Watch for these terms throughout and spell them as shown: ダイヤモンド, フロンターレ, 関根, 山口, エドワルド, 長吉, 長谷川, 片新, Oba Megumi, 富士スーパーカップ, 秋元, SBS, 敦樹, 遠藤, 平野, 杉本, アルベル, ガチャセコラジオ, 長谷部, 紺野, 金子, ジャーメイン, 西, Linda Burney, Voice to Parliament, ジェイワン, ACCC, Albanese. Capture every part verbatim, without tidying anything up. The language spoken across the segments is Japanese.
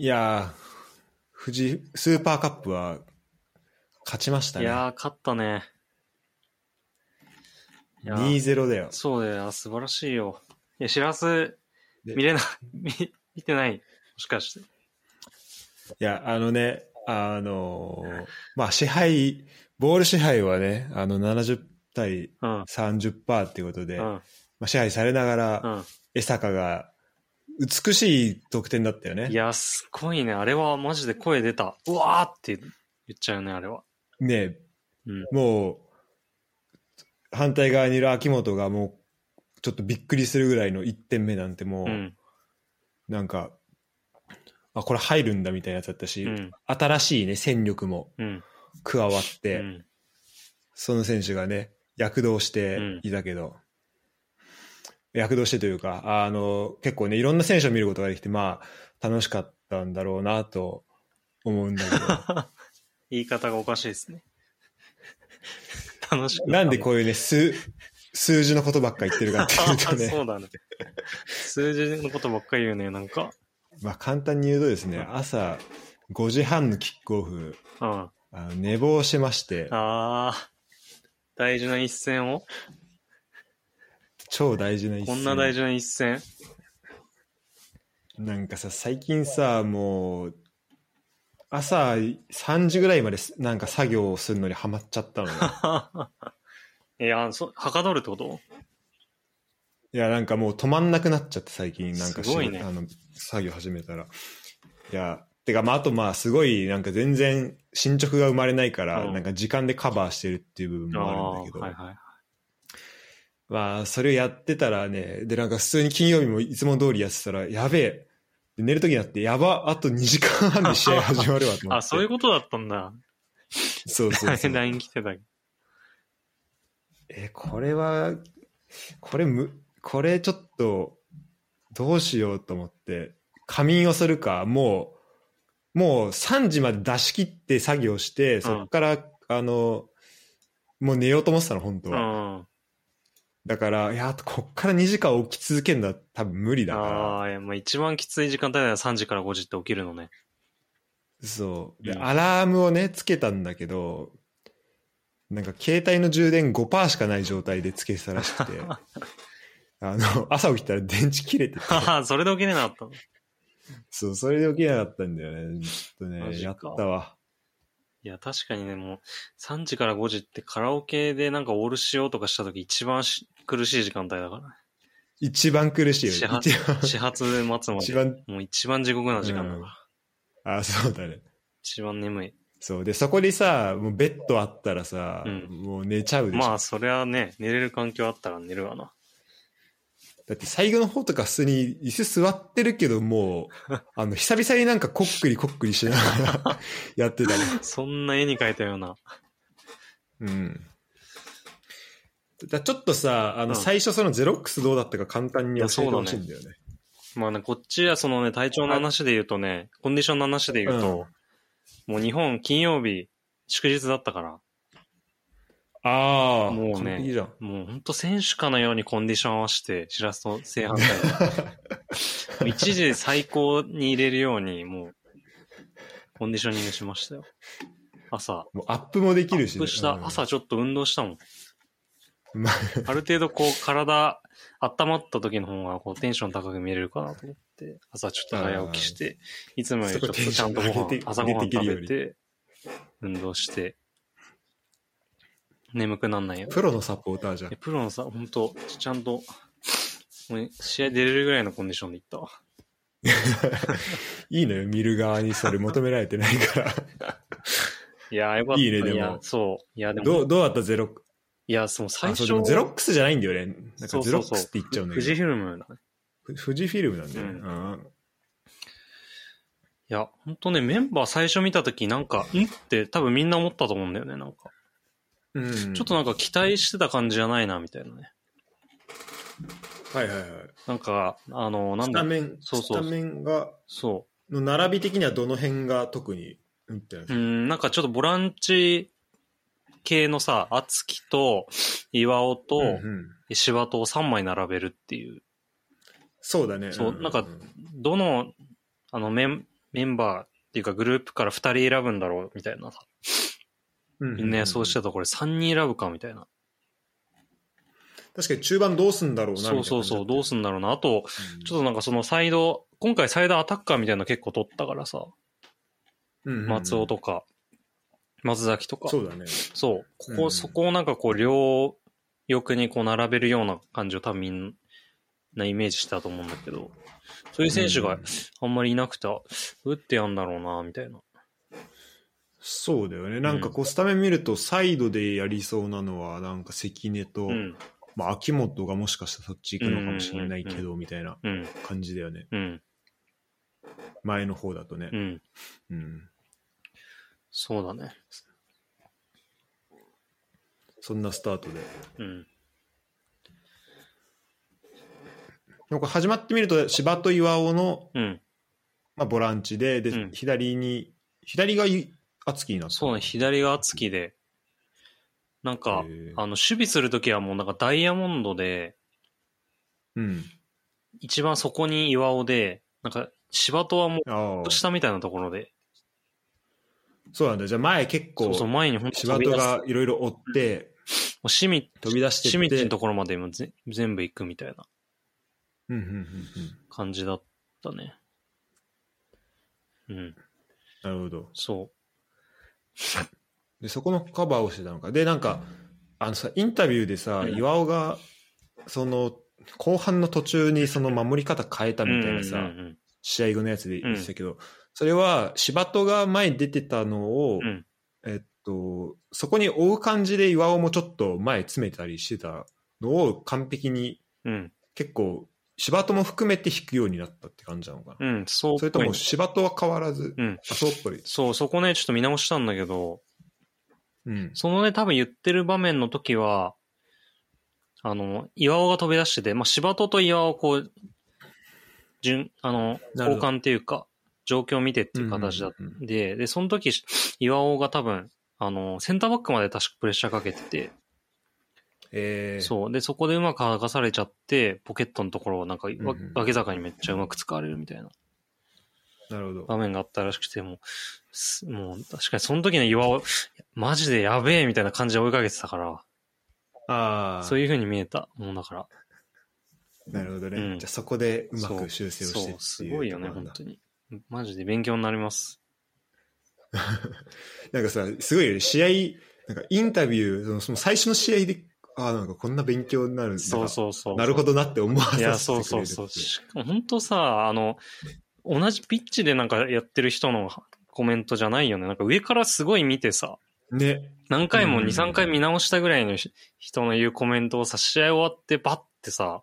いやー、富士スーパーカップは勝ちましたね。いやー、勝ったね。にたいゼロ だよ。そうだよ、素晴らしいよ。いや、しらす見れない見、見てない、もしかして。いや、あのね、あのー、まあ、支配、ボール支配はね、あのななじゅうたいさんじゅっパーセント っていうことで、うん、まあ、支配されながら、うん、江坂が美しい得点だったよね。いや、すごいね。あれはマジで声出た。うわーって言っちゃうね、あれは。ねえ、うん、もう、反対側にいる秋元がもうちょっとびっくりするぐらいのいってんめなんてもう、うん、なんかあこれ入るんだみたいなやつだったし、うん、新しいね戦力も加わって、うん、その選手がね躍動していたけど、うん、躍動してというかあの結構ねいろんな選手を見ることができてまあ楽しかったんだろうなと思うんだけど言い方がおかしいですね楽しくなんでこういうね数、数字のことばっか言ってるかっていうとねそうだね数字のことばっか言うねなんかまあ簡単に言うとですね、うん、朝ごじはんのキックオフ、うん、あの寝坊しまして、あ大事な一戦を超大事な一戦こんな大事な一戦なんかさ最近さもう朝さんじぐらいまでなんか作業をするのにハマっちゃったのよいやそはかどるってこと？いやなんかもう止まんなくなっちゃって最近なんかしすごい、ね、あの作業始めたらいやてかまああとまあすごいなんか全然進捗が生まれないから、うん、なんか時間でカバーしてるっていう部分もあるんだけど、はいはい、まあそれをやってたらねでなんか普通に金曜日もいつも通りやってたらやべえ寝るときになってやばあとにじかんはんで試合始まるわと思ってあそういうことだったんだそうそうそう ライン 来てたえこれはこれむこれちょっとどうしようと思って仮眠をするかもうもうさんじまで出し切って作業してそっから、うん、あのもう寝ようと思ってたの本当は、うん、だからいやこっからにじかん起き続けるのは多分無理だからあ、まあ、一番きつい時間帯はさんじからごじって起きるのねそうで、うん、アラームをねつけたんだけどなんか携帯の充電 ごパーセント しかない状態でつけてたらしくてあの朝起きたら電池切れててそれで起きれなかったのそうそれで起きれなかったんだよねちょっとねやったわいや確かにねもうさんじからごじってカラオケでなんかオールしようとかした時一番苦しい時間帯だから一番苦しいよ始発始発待つまで一番もう一番地獄な時間だから、うん、あそうだね一番眠いそうでそこにさもうベッドあったらさ、うん、もう寝ちゃうでしょまあそれはね寝れる環境あったら寝るわなだって最後の方とか普通に椅子座ってるけどもうあの久々になんかこっくりこっくりしながらやってたねそんな絵に描いたようなうんだちょっとさあの最初そのゼロックスどうだったか簡単に教えてほしいんだよね、うん、まあねこっちはそのね体調の話で言うとねコンディションの話で言うと、うん、もう日本金曜日祝日だったからああ、もうね、もう本当選手かのようにコンディションを合わせて、しらすと正反対。一時最高に入れるように、もう、コンディショニングしましたよ。朝。もうアップもできるし、ね。アップした、うん、朝ちょっと運動したもん。ある程度こう、体、温まった時の方が、こう、テンション高く見れるかなと思って、朝ちょっと早起きして、いつもよりちょっとちゃんとご飯、朝ご飯食べて、運動して、眠くなんないよ。プロのサポーターじゃん。プロのさ、ほんと、ちゃんと、試合出れるぐらいのコンディションでいったわ。いいのよ、見る側にそれ求められてないから。いやー、よかった。いいね、でも。いや、そう。いや、でも。どう、どうだったゼロックス？いや、その最初。ゼロックスじゃないんだよね。なんかゼロックスって言っちゃうんだけど。そうそうそう。富士フィルムだね。富士フィルムなんだよね。うん。うんいや、ほんとね、メンバー最初見たとき、なんか、んって多分みんな思ったと思うんだよね、なんか。うん、ちょっとなんか期待してた感じじゃないなみたいなね。はいはいはい。なんかあのなんだ。スタメンそうそうスタメンがそうの並び的にはどの辺が特にみたいな。うんなんかちょっとボランチ系のさ敦樹と岩尾と柴戸をさんまい並べるっていう。そうだね。そうなんかどのあのメンメンバーっていうかグループからふたり選ぶんだろうみたいなさ、うんうんうん、みんなそうしてたらこれさんにん選ぶかみたいな。確かに中盤どうすんだろうなみたいな。そうそうそう、どうすんだろうな。あと、うん、ちょっとなんかそのサイド、今回サイドアタッカーみたいなの結構取ったからさ、うんうんうん、松尾とか松崎とか、そうだね。そう、ここ、うん、そこをなんかこう両翼にこう並べるような感じを多分みんなイメージしたと思うんだけど、そういう選手があんまりいなくて、うん、打ってやんだろうなみたいな。そうだよね。なんかこうスタメン見るとサイドでやりそうなのはなんか関根と、うんまあ、秋元がもしかしたらそっち行くのかもしれないけどみたいな感じだよね、うんうん、前の方だとね、うんうん、そうだね。そんなスタートで、うん、なんか始まってみると柴と岩尾の、うんまあ、ボランチ で, で、うん、左に左が敦樹になった。そうね、左が敦樹で、なんかあの守備するときはもうなんかダイヤモンドで、うん、一番そこに岩尾で、なんか柴戸はもう下みたいなところで。そうなんだ。じゃあ前結構そうそう前に柴戸がいろいろ追って、うん、もうシミ飛び出してってシミッチのところまでもぜ全部行くみたいな感じだったね。うん。うんうんうん、なるほど。そう。でそこのカバーをしてたのか。でなんかあのさインタビューでさ、うん、岩尾がその後半の途中にその守り方変えたみたいなさ、うんうんうん、試合後のやつで言ってたけど、うん、それは柴戸が前に出てたのを、うん、えっとそこに追う感じで岩尾もちょっと前詰めたりしてたのを完璧に、うん、結構柴戸も含めて引くようになったって感じなのかな、うん、そうそれとも柴戸は変わらず、うん、あそうっぽい。そうそこねちょっと見直したんだけど、うん、そのね多分言ってる場面の時はあの岩尾が飛び出してて、まあ、柴戸と岩尾をこう順あの交換っていうか状況を見てっていう形だった、うんうん、で, でその時岩尾が多分あのセンターバックまで確かプレッシャーかけてて、えー、そうでそこでうまく剥がされちゃってポケットのところをなんか、うんうん、分け坂にめっちゃうまく使われるみたいな。なるほど。場面があったらしくて、もう、もう確かにその時の岩尾、マジでやべえみたいな感じで追いかけてたから、ああ、そういう風に見えたもんだから。なるほどね。うん、じゃあそこでうまく修正をしてっていう。そう、すごいよね本当に。マジで勉強になります。なんかさ、すごいよね試合、なんかインタビューその、その最初の試合で、ああなんかこんな勉強になるんだ。そうそうそう。なるほどなって思わせてくれる。いやそうそうそう。しかも本当さあの。同じピッチでなんかやってる人のコメントじゃないよね。なんか上からすごい見てさ、ね、何回も に,さん 回見直したぐらいの人の言うコメントをさ、試合終わってバッてさ、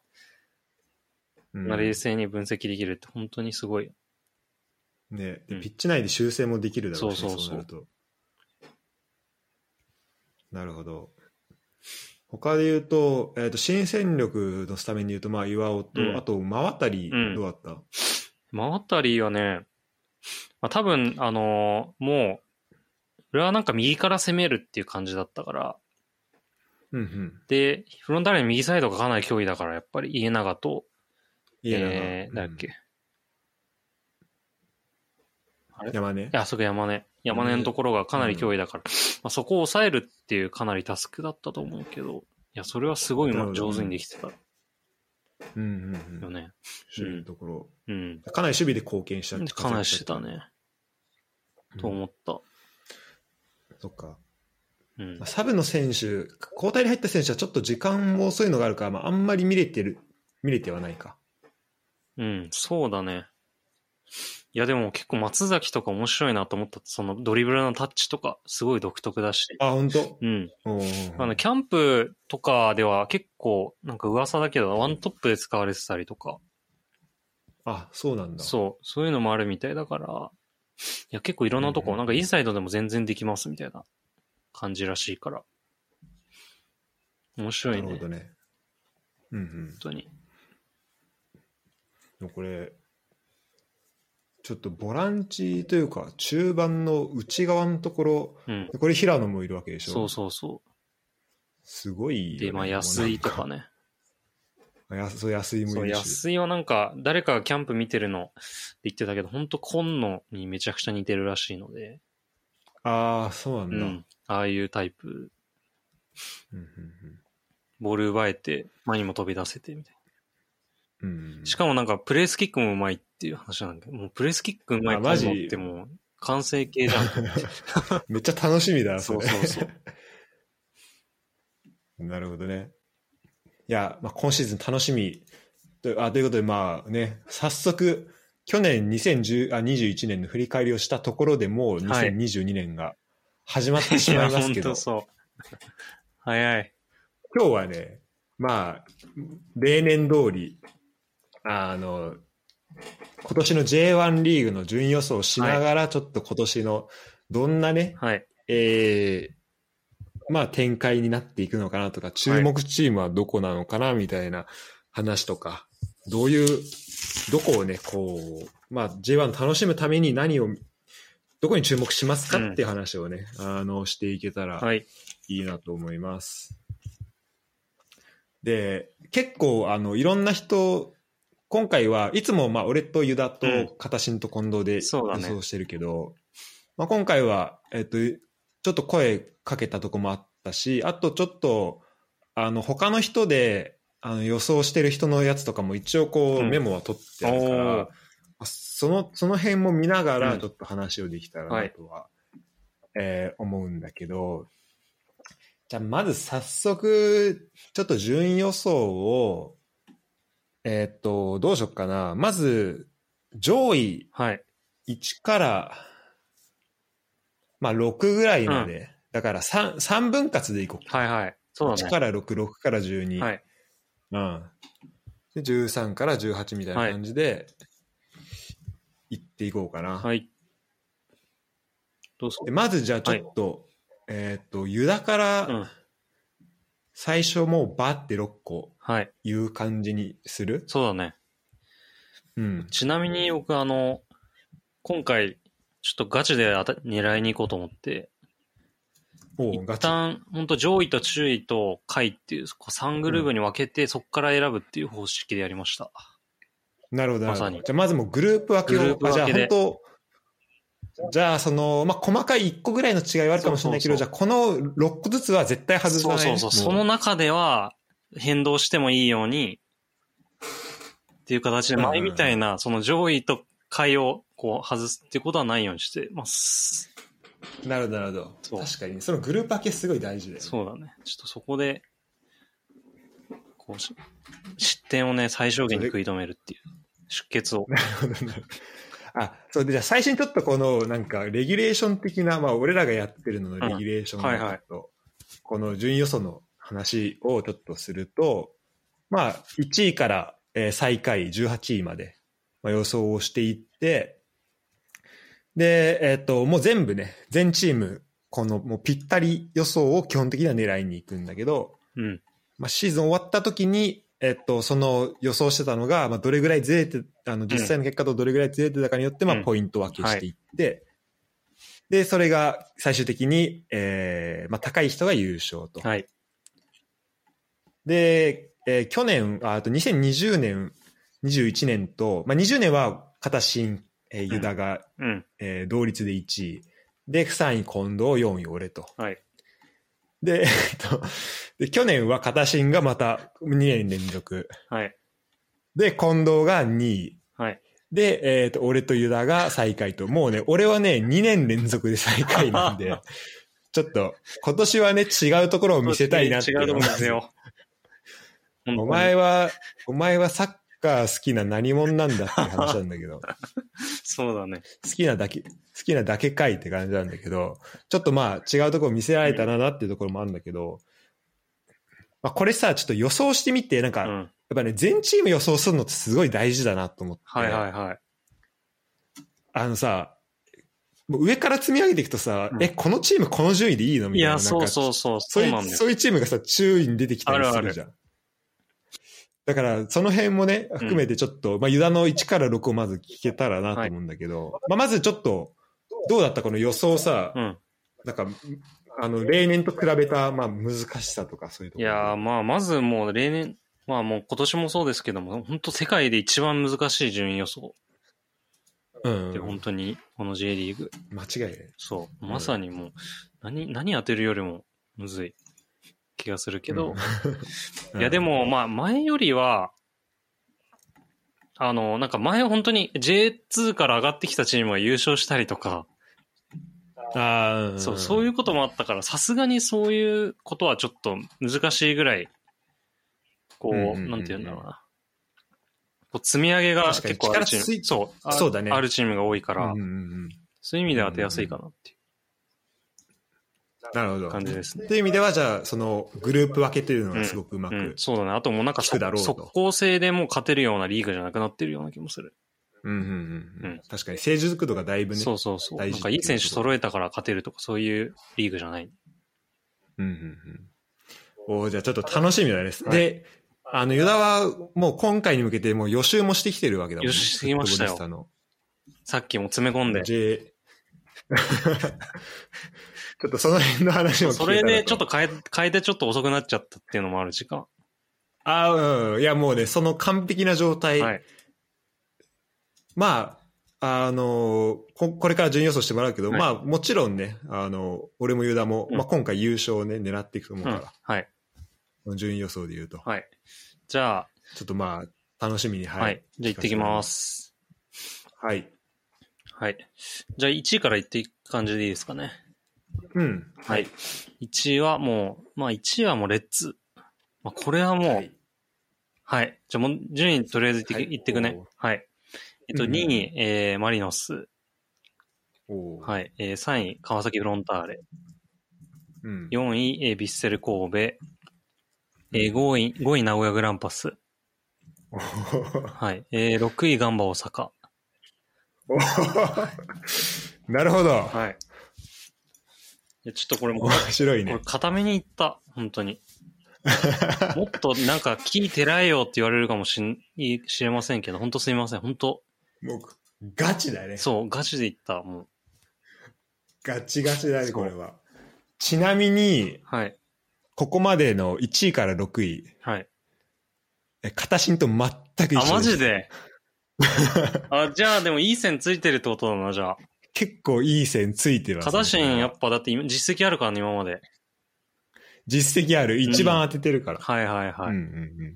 うん、冷静に分析できるって本当にすごい。ね、でピッチ内で修正もできるだろうし、うん、そうそうそう。そうなると。なるほど。他で言うと、えーと、新戦力のスタメンで言うと、まあ、岩尾と、うん、あと馬渡どうだった、うん真渡はね、まあ、多分、あのー、もう俺はなんか右から攻めるっていう感じだったから、うんうん、でフロンターレの右サイドがかなり脅威だからやっぱり家長と家長、えー、だっけ、うん、あれ山根、あそこ山根山根のところがかなり脅威だから、うんまあ、そこを抑えるっていうかなりタスクだったと思うけど、いやそれはすごい上手にできてた。うんうんうん、よね、守備のところ、うん、かなり守備で貢献したってかなりしてたね、うん、と思った。そっか、うん、サブの選手交代に入った選手はちょっと時間も遅いのがあるから、まあ、あんまり見れてる見れてはないか。うんそうだね。いやでも結構松崎とか面白いなと思った。そのドリブルのタッチとかすごい独特だし。あ本当。うん。あのキャンプとかでは結構なんか噂だけどワントップで使われてたりとか。あそうなんだ。そうそういうのもあるみたいだから、いや結構いろんなとこ、うん、なんかインサイドでも全然できますみたいな感じらしいから面白いね。なるほどね。うんうん。本当に。でもこれ。ちょっとボランチというか中盤の内側のところ、うん、これ平野もいるわけでしょ。そうそうそう。すごいよね。でまあ安井とかね。そう、安井もいるし。安井はなんか誰かがキャンプ見てるのって言ってたけど、本当紺野にめちゃくちゃ似てるらしいので。ああ、そうなんだ、うん、ああいうタイプ、うんうんうん、ボール奪えて前にも飛び出せてみたいな、うんうん、しかもなんかプレースキックもうまいっていう話なんだけど、もうプレースキックうまいと思っても完成形じゃんめっちゃ楽しみだそれ。そうそうそうなるほどね。いや、まあ、今シーズン楽しみと、あ、ということで、まあね、早速去年にせんにじゅういちねんの振り返りをしたところでもうにせんにじゅうにねんが始まってしまいますけど、はい、いや本当そう早い。今日はね、まあ例年通りあの今年の ジェイワン リーグの順位予想をしながらちょっと今年のどんなね、はい、えー、まあ展開になっていくのかなとか、注目チームはどこなのかなみたいな話とか、どういうどこをねこう、まあ、ジェイワン 楽しむために何をどこに注目しますかっていう話をね、うん、あのしていけたらいいなと思います、はい、で結構あのいろんな人、今回はいつもまあ俺とユダと片新と近藤で予想してるけど、うんね、まあ、今回は、えっと、ちょっと声かけたとこもあったし、あとちょっとあの他の人であの予想してる人のやつとかも一応こうメモは取ってあるから、うん、そのその辺も見ながらちょっと話をできたらなとは、うん、はい、えー、思うんだけど、じゃあまず早速ちょっと順位予想をえっとどうしよっかな。まず上位いちから、はい、まあろくぐらいまで、うん、だから 3, 3分割でいこうか、はいはい、そうだね、いちからろく、ろくからじゅうに、はい、うん、でじゅうさんからじゅうはちみたいな感じでいっていこうかな、はい、どうする。でまずじゃあちょっと、はい、えっとユダから最初もうバーってろっこ言う感じにする、はい、そうだね、うん、ちなみに僕あの今回ちょっとガチで狙いに行こうと思って、一旦本当上位と中位と下位っていうさんグループに分けて、そこから選ぶっていう方式でやりました。うん、なるほど。まさに。じゃあまずもうグループ分けを。じゃあ本当、じゃあその、まあ、細かいいっこぐらいの違いはあるかもしれないけど、そうそうそう、じゃあこのろっこずつは絶対外さない。そうそうそう。その中では変動してもいいようにっていう形で、前みたいなその上位と下位をこう外すっていうことはないようにしてます。なるほどなるほど。確かに、ね、そのグループ分けすごい大事だよね。そうだね。ちょっとそこでこうし失点をね最小限に食い止めるっていう出血を。なるほどなるほど。あ、そうで、じゃあ最初にちょっとこのなんかレギュレーション的な、まあ俺らがやってるののレギュレーションの、うん、はいはい、この順位予想の話をちょっとすると、まあいちいから、えー、最下位じゅうはちいまで、まあ、予想をしていって。で、えっ、ー、と、もう全部ね、全チーム、このもうぴったり予想を基本的には狙いに行くんだけど、うん、まあ、シーズン終わった時に、えっ、ー、と、その予想してたのが、まあ、どれぐらいずれて、あの、実際の結果とどれぐらいずれてたかによって、まあ、ポイント分けしていって、うん、はい、で、それが最終的に、えー、まあ、高い人が優勝と。はい。で、えー、去年、あとにせんにじゅうねん、にじゅういちねんと、まあ、にじゅうねんは片新、えー、ユダが、うん、えー、同率でいちいでさんい近藤、よんい俺と、はい、で、で去年は片新がまたにねん連続、はい、で近藤がにい、はい、で、えー、と俺とユダが最下位と、もうね俺はねにねん連続で最下位なんでちょっと今年はね違うところを見せたいなっていう、違うところ見せようお前はお前はサッ好きな何者なんだって話なんだけどそうだね、好きなだけ好きなだけかいって感じなんだけど、ちょっとまあ違うところ見せられたらなっていうところもあるんだけど、まあこれさちょっと予想してみて、なんかやっぱね全チーム予想するのってすごい大事だなと思って、はいはいはい、あのさもう上から積み上げていくとさ、うん、えこのチームこの順位でいいのみたいな、いやそうそうそうそうなんだよ、そういうチームがさ中位に出てきたりするじゃん。あるある。だからその辺もね含めてちょっと、うん、まあ、ユダのいちからろくをまず聞けたらなと思うんだけど、はい、まあ、まずちょっとどうだったこの予想さ、うん、なんかあの例年と比べたまあ難しさとかそういうところ。いやーまあまずもう例年まあもう今年もそうですけども、本当世界で一番難しい順位予想。うん、で本当にこの J リーグ。間違いない。そう。まさにもう、うん、何、何当てるよりもむずい気がするけど。うん、いやでもまあ前よりは、あの、なんか前は本当に ジェイツー から上がってきたチームが優勝したりとか、ああ、そう、そういうこともあったから、さすがにそういうことはちょっと難しいぐらい、こう、うんうんうん、なんていうんだろうな。こう積み上げが結構あるチーム、そう、そうだね。あるチームが多いから、うんうんうん、そういう意味では当てやすいかなっていう。なるほど。感じですね。という意味では、じゃあ、そのグループ分けというのがすごくうまく、うんうん、そうだね。あともうなんかそ、速攻性でもう勝てるようなリーグじゃなくなってるような気もする。うんうんうんうん、確かに成熟度がだいぶね、そうそうそう、なんかいい選手揃えたから勝てるとかそういうリーグじゃない。うんうんうん。お、じゃあちょっと楽しみだね。はい、で、あの、ユダはもう今回に向けてもう予習もしてきてるわけだもんね。予習してきましたよ。さっきも詰め込んで。J、ちょっとその辺の話も聞いた。それでちょっと変え、変えてちょっと遅くなっちゃったっていうのもある時間。ああ、うん。いやもうね、その完璧な状態。はい、まあ、あのー、こ、これから順位予想してもらうけど、はい、まあ、もちろんね、あのー、俺もユダも、うん、まあ、今回優勝をね、狙っていくと思うから、うん、はい。順位予想で言うと。はい。じゃあ、ちょっとまあ、楽しみに、はい。はい、じゃあ、行ってきます。はい。はい。じゃあ、いちいから行っていく感じでいいですかね。うん。はい。いちいはもう、まあ、いちいはもう、レッツ。まあ、これはもう、はい。はい、じゃあ、もう、順位とりあえず行って、はい、行ってくね。はい。えっと、にいに、うん、えー、マリノス。お、はい、えー、さんい、川崎フロンターレ。うん、よんい、えー、ヴィッセル神戸。えー、ごい、ごい、名古屋グランパス。はい、えー、ろくい、ガンバ大阪。おなるほど。はい。いや、ちょっとこれも、面白いね。これ、固めにいった、本当に。もっとなんか聞いてらえよって言われるかもしん、知れませんけど、ほんとすいません、ほんと。もう、ガチだね。そう、ガチでいった、もう。ガチガチだね、これは。ちなみに、はい、ここまでのいちいからろくい、はい。え、片心と全く一緒です。あ、マジであ、じゃあでもいい線ついてるってことだな、じゃあ。結構いい線ついてますね。片心やっぱだって実績あるからね、今まで。実績ある、一番当ててるから。うん、はいはいはい。うんうんうん、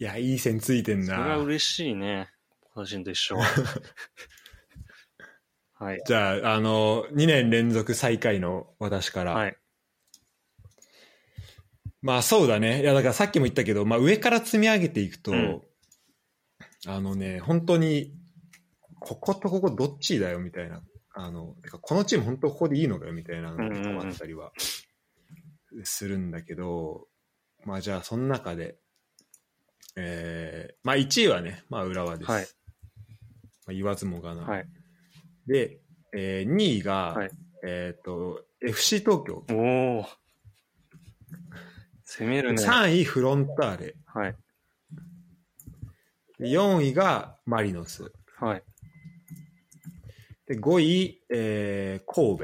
いや、いい線ついてんな。それは嬉しいね。私と一緒。はい。じゃあ、あの、にねん連続最下位の私から。はい。まあそうだね。いや、だからさっきも言ったけど、まあ上から積み上げていくと、うん、あのね、本当に、こことここどっちだよみたいな。あの、てかこのチーム本当ここでいいのかよみたいなのとかあったりは。うんうんうんするんだけど、まあじゃあその中で、えー、まあいちいはね、まあ浦和です。はい、まあ、言わずもがな。はい、で、えー、にいが、はい、えっ、ー、と エフシー 東京。おお。攻めるね。さんいフロンターレ。はい。よんいがマリノス。はい。でごい、えー、神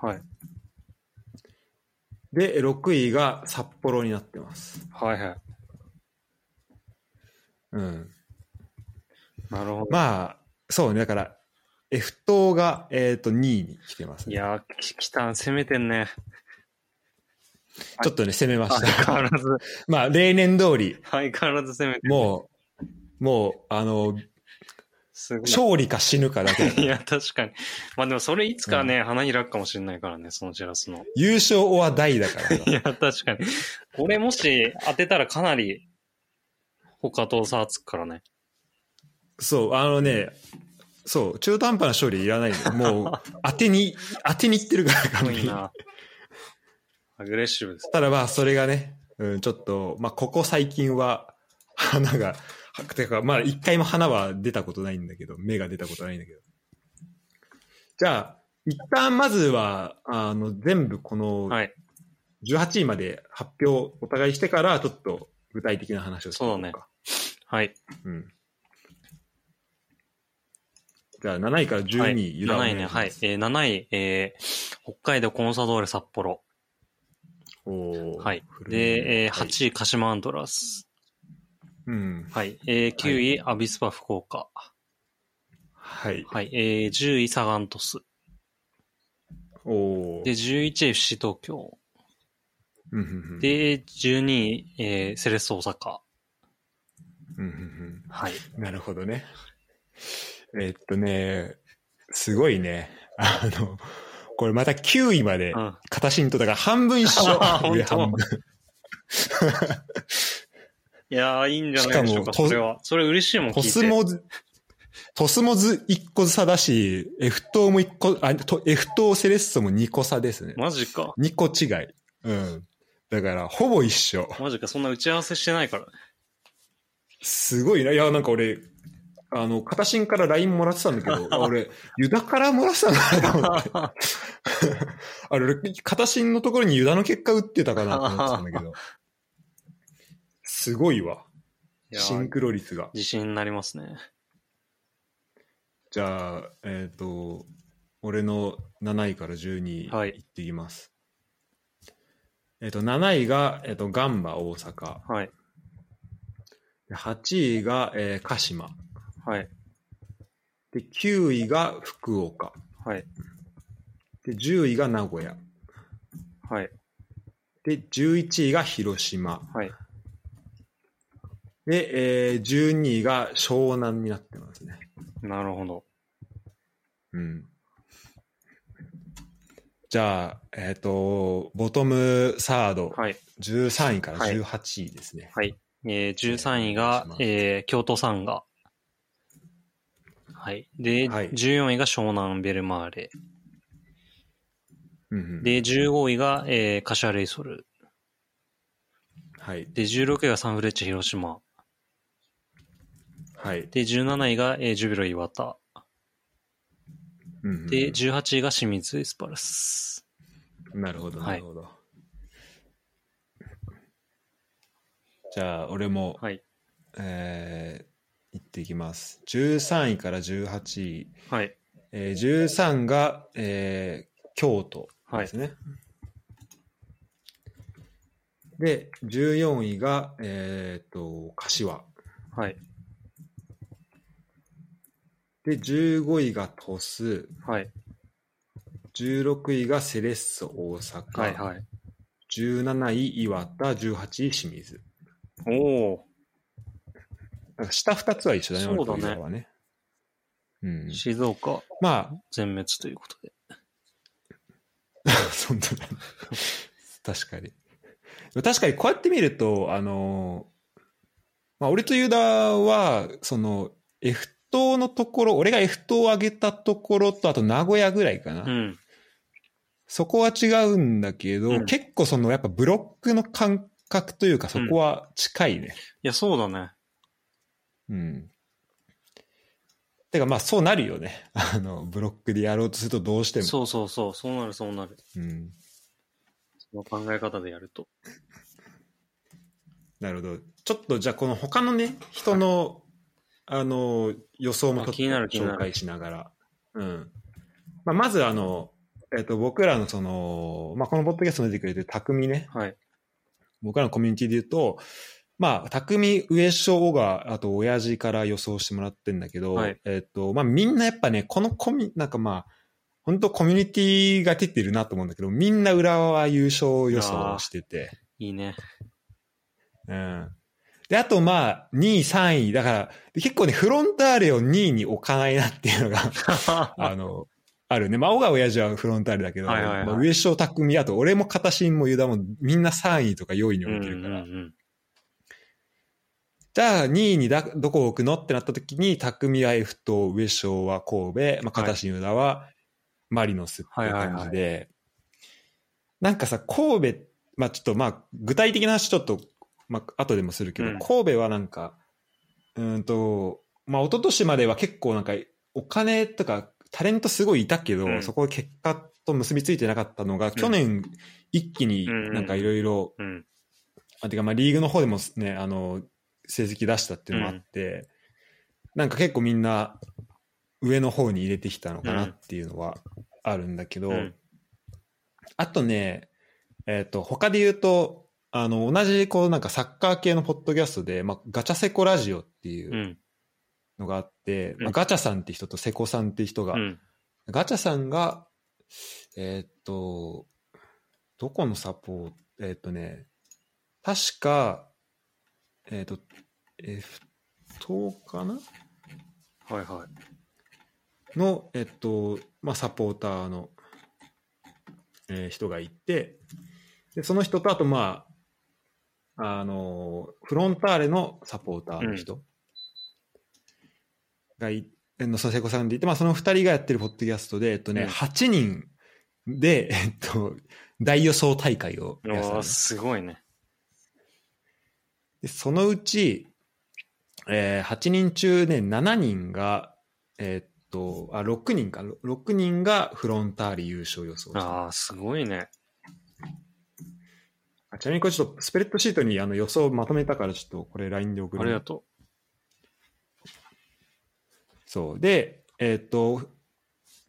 戸。はい。で、ろくいが札幌になってます。はいはい。うん。なるほど。まあ、そうね。だから、F 党が、えっと、にいに来てますね。いやー、来た。攻めてんね。ちょっとね、攻めました。相変わらず。まあ、例年通り。相変わらず攻めてる、ね。もう、もう、あの、すごい勝利か死ぬかだけだ。いや、確かに。まあでもそれいつかね、うん、花開くかもしれないからね、そのチラスの。優勝は大だから。いや、確かに。これもし当てたらかなり、他と差つくからね。そう、あのね、そう、中途半端な勝利いらないの。もう、当てに、当てにいってるからかなり。いいな。アグレッシブです。ただまあ、それがね、うん、ちょっと、まあ、ここ最近は、花が、てかまだ一回も花は出たことないんだけど、芽が出たことないんだけど。じゃあ、一旦まずは、あの、全部この、じゅうはちいまで発表お互いしてから、ちょっと具体的な話をしていこうか。そうね。はい。うん。じゃあ、なないからじゅうにい、はい、ゆらお願いします。なないね、はい。えー、なない、えー、北海道コンサドーレ札幌。おー。はい。で、えー、はちい、鹿島アントラーズ。うん。はい。えー、きゅうい、はい、アビスパ福岡。はい。はい。えー、じゅうい、サガン鳥栖。おー。で、じゅういちい、エフシー 東京。うんふんふん。で、じゅうにい、えー、セレッソ大阪。うんふんふん。はい。なるほどね。えー、っとね、すごいね。あの、これまたきゅういまで、形にとったから半分一緒。うん、上半分。いやー、いいんじゃないでしょうか、それは。それ嬉しいもん聞いて。トスも、トスもずいっこ差だし、F 党もいっこ、あ、F 党セレッソもにこ差ですね。マジか。にこ違い。うん。だから、ほぼ一緒。マジか、そんな打ち合わせしてないからね。すごいな。いや、なんか俺、あの、片新から ライン もらってたんだけど、俺、ユダからもらってたんだと思って。あれ、片新のところにユダの結果打ってたかなと思ってたんだけど。すごいわ。いやシンクロ率が。自信になりますね。じゃあ、えっ、ー、と、俺のなないからじゅうにいいってきます。はい、えっ、ー、と、なないが、えー、とガンバ大阪。はい、はちいが、えー、鹿島。はい、できゅういが福岡。はい、でじゅういが名古屋。はい、でじゅういちいが広島。はいで、えー、じゅうにいが湘南になってますね。なるほど。うん。じゃあ、えっと、ボトムサード、はい、じゅうさんいからじゅうはちいですね。はい。はい、えー、じゅうさんいが、えー、京都サンガ。はい。で、はい、じゅうよんいが湘南ベルマーレ。うんうん、で、じゅうごいが、えー、柏レイソル。はい。で、じゅうろくいがサンフレッチェ広島。はい。で、じゅうなないが、えー、ジュビロ磐田、うんうん。で、じゅうはちいが清水エスパルス。なるほど、なるほど。はい、じゃあ、俺も、はい。えー、行ってきます。じゅうさんいからじゅうはちい。はい。えー、じゅうさんが、えー、京都ですね。はいで、じゅうよんいが、えっと、柏。はい。で、じゅうごいが鳥栖。はい。じゅうろくいがセレッソ大阪。はいはい。じゅうなない岩田、じゅうはちい清水。おお。なんか下ふたつは一緒だね、そうだね。俺はね。うん。静岡。まあ、全滅ということで。本当だ。確かに。確かにこうやって見ると、あのー、まあ、俺とユダは、その、F 党のところ、俺が F 党を上げたところと、あと名古屋ぐらいかな。うん、そこは違うんだけど、うん、結構その、やっぱブロックの感覚というか、そこは近いね。うん、いや、そうだね。うん。てか、まあ、そうなるよね。あの、ブロックでやろうとするとどうしても。そうそうそう、そうなる、そうなる。うん。の考え方でやると。なるほど。ちょっとじゃあこの他のね人の、はい、あの予想もちょっと紹介しながら、うん。まあ、まずあのえっと僕らのそのまあこのポッドキャストに出てくれてる匠ね。はい。僕らのコミュニティで言うと、まあ匠上昇があと親父から予想してもらってるんだけど、はい、えっとまあみんなやっぱねこのコミなんかまあ。本当コミュニティが出てるなと思うんだけど、みんな浦和は優勝予想してて。いいね。うん。で、あとまあ、にい、さんい。だから、結構ね、フロンターレをにいに置かないなっていうのが、あの、あるね。まあ、青が親父はフロンターレだけど、はいはいはいまあ、上昇匠、あと俺も片新もユダもみんなさんいとかよんいに置いてるから。うんうんうん、じゃあにいにだどこを置くのってなった時に、匠は F と上昇は神戸、まあ、片新ユダは、はいマリノスっていう感じで、はいはいはい、なんかさ、神戸、まあちょっとまあ具体的な話ちょっと、まあ後でもするけど、うん、神戸はなんか、うんと、まあ一昨年までは結構なんかお金とかタレントすごいいたけど、うん、そこ結果と結びついてなかったのが、うん、去年一気になんかいろいろ、あ、てかまあリーグの方でもね、あの、成績出したっていうのもあって、うん、なんか結構みんな、上の方に入れてきたのかなっていうのはあるんだけど、うん、あとね、えっと、他で言うと、あの同じこうなんかサッカー系のポッドキャストで、まあ、ガチャセコラジオっていうのがあって、うんまあ、ガチャさんって人とセコさんって人が、うん、ガチャさんがえー、っとどこのサポートえー、っとね確かえー、っと F 党かなはいはいのえー、っとまあサポーターの、えー、人がいてでその人とあとまああのフロンターレのサポーターの人がい、うん、の佐世子さんでいて、まあ、そのふたりがやってるポッドキャストで、えっとねうん、はちにんで、えっと、大予想大会をやった、ね、すごいねでそのうち、えー、はちにん中で、ね、しちにんが、えっと、あろくにんかろくにんがフロンターレ優勝予想ああすごいねちなみにこれちょっとスプレッドシートにあの予想をまとめたからちょっとこれ ライン で送る。ありがとう。そう。で、えっと、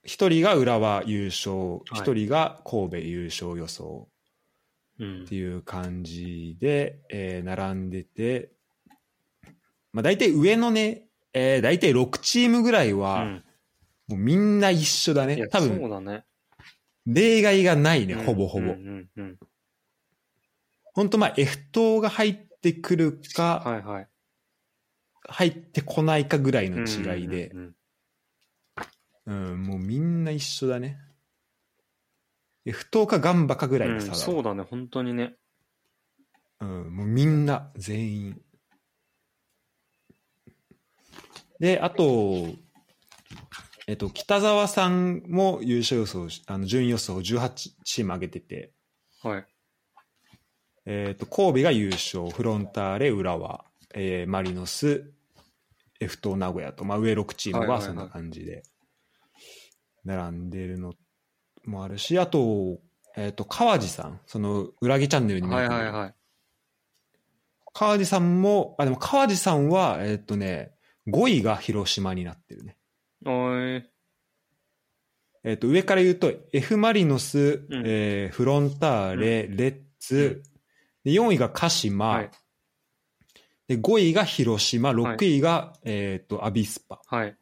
ひとりが浦和優勝、ひとりが神戸優勝予想っていう感じで、え並んでて、まあ大体上のね、え大体ろくチームぐらいは、もうみんな一緒だね。多分、例外がないね、ほぼほぼ。本当まあ F 党が入ってくるか、はいはい、入ってこないかぐらいの違いで、うんうんうんうん、もうみんな一緒だね。F 党かガンバかぐらいの差だ、うん。そうだね、本当にね。うん、もうみんな全員。で、あと、えっと北沢さんも優勝予想、あの順位予想じゅうはちチーム上げてて、はい。えー、と神戸が優勝フロンターレ浦和、えー、マリノス F 東名古屋と、まあ、上ろくチームはそんな感じで並んでるのもあるしあ と,、えー、と川地さんその裏木チャンネルにも、はいはいはい、川地さんもあでも川地さんは、えーとね、ごいが広島になってるねおい、えー、と上から言うと F マリノス、うんえー、フロンターレ、うん、レッツでよんいが鹿島、はい、でごいが広島ろくいが、はいえー、とアビスパ、はい、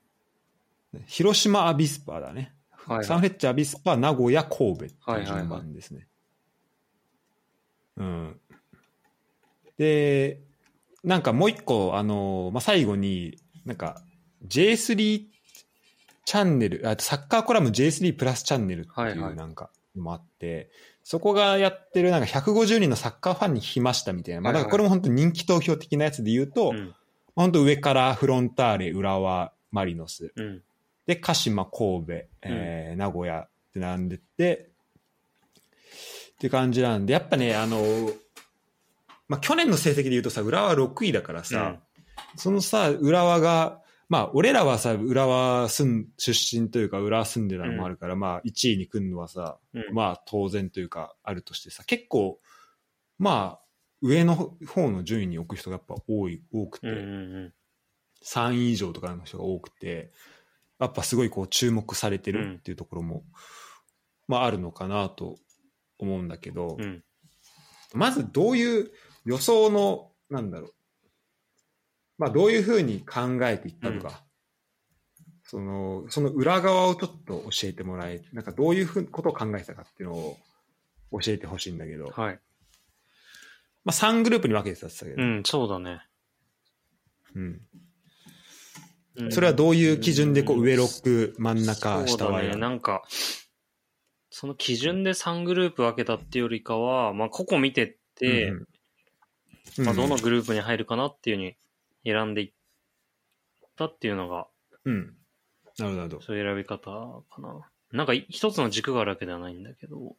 広島アビスパだね、はいはい、サンフレッチェアビスパ名古屋神戸っていう順番ですね、はいはいはいうん、でなんかもう一個、あのーまあ、最後になんか ジェイスリー チャンネルあサッカーコラム ジェイスリー プラスチャンネルっていうなんかもあって、はいはいそこがやってるなんかひゃくごじゅうにんのサッカーファンに聞きましたみたいな、まあ、だからこれも本当に人気投票的なやつで言うと、うん、本当上からフロンターレ、浦和、マリノス、うん、で鹿島、神戸、えー、名古屋って並んでって、うん、っていう感じなんでやっぱねあの、まあ、去年の成績で言うとさ浦和ろくいだからさ、うん、そのさ浦和がまあ俺らはさ浦和住ん出身というか浦和住んでたのもあるから、うん、まあいちいに来るのはさ、うん、まあ当然というかあるとしてさ結構まあ上の方の順位に置く人がやっぱ多い多くて、うんうんうん、さんい以上とかの人が多くてやっぱすごいこう注目されてるっていうところも、うん、まああるのかなと思うんだけど、うん、まずどういう予想のなんだろうまあ、どういうふうに考えていったのか、うん、その、その裏側をちょっと教えてもらえ、なんかどういうふうことを考えたかっていうのを教えてほしいんだけど、はい。まあ、さんグループに分けてたって言ったけど。うん、そうだね。うん。うん、それはどういう基準でこう、うん、上ろく、真ん中、下は。そうだね、なんか、その基準でさんグループ分けたってよりかは、まあ、個々見てって、うん、まあ、どのグループに入るかなっていうふうに、選んでいったっていうのが、うん、なるほど。そういう選び方かな。なんか一つの軸があるわけではないんだけど、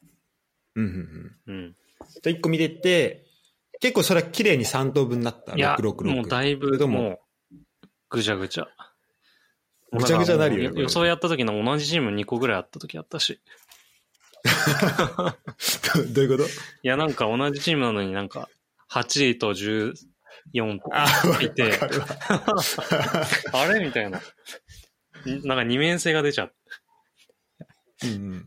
うんうんうん。うん。で一個見てて、結構それは綺麗にさん等分になった。いや、ろくろくろくもうだいぶどうもぐちゃぐちゃ。ぐちゃぐちゃなるよね。予想やった時の同じチームにこぐらいあった時あったし。どういうこと？いやなんか同じチームなのになんかはちいとじゅう。よんといて、あれみたいな。なんか二面性が出ちゃう。うん、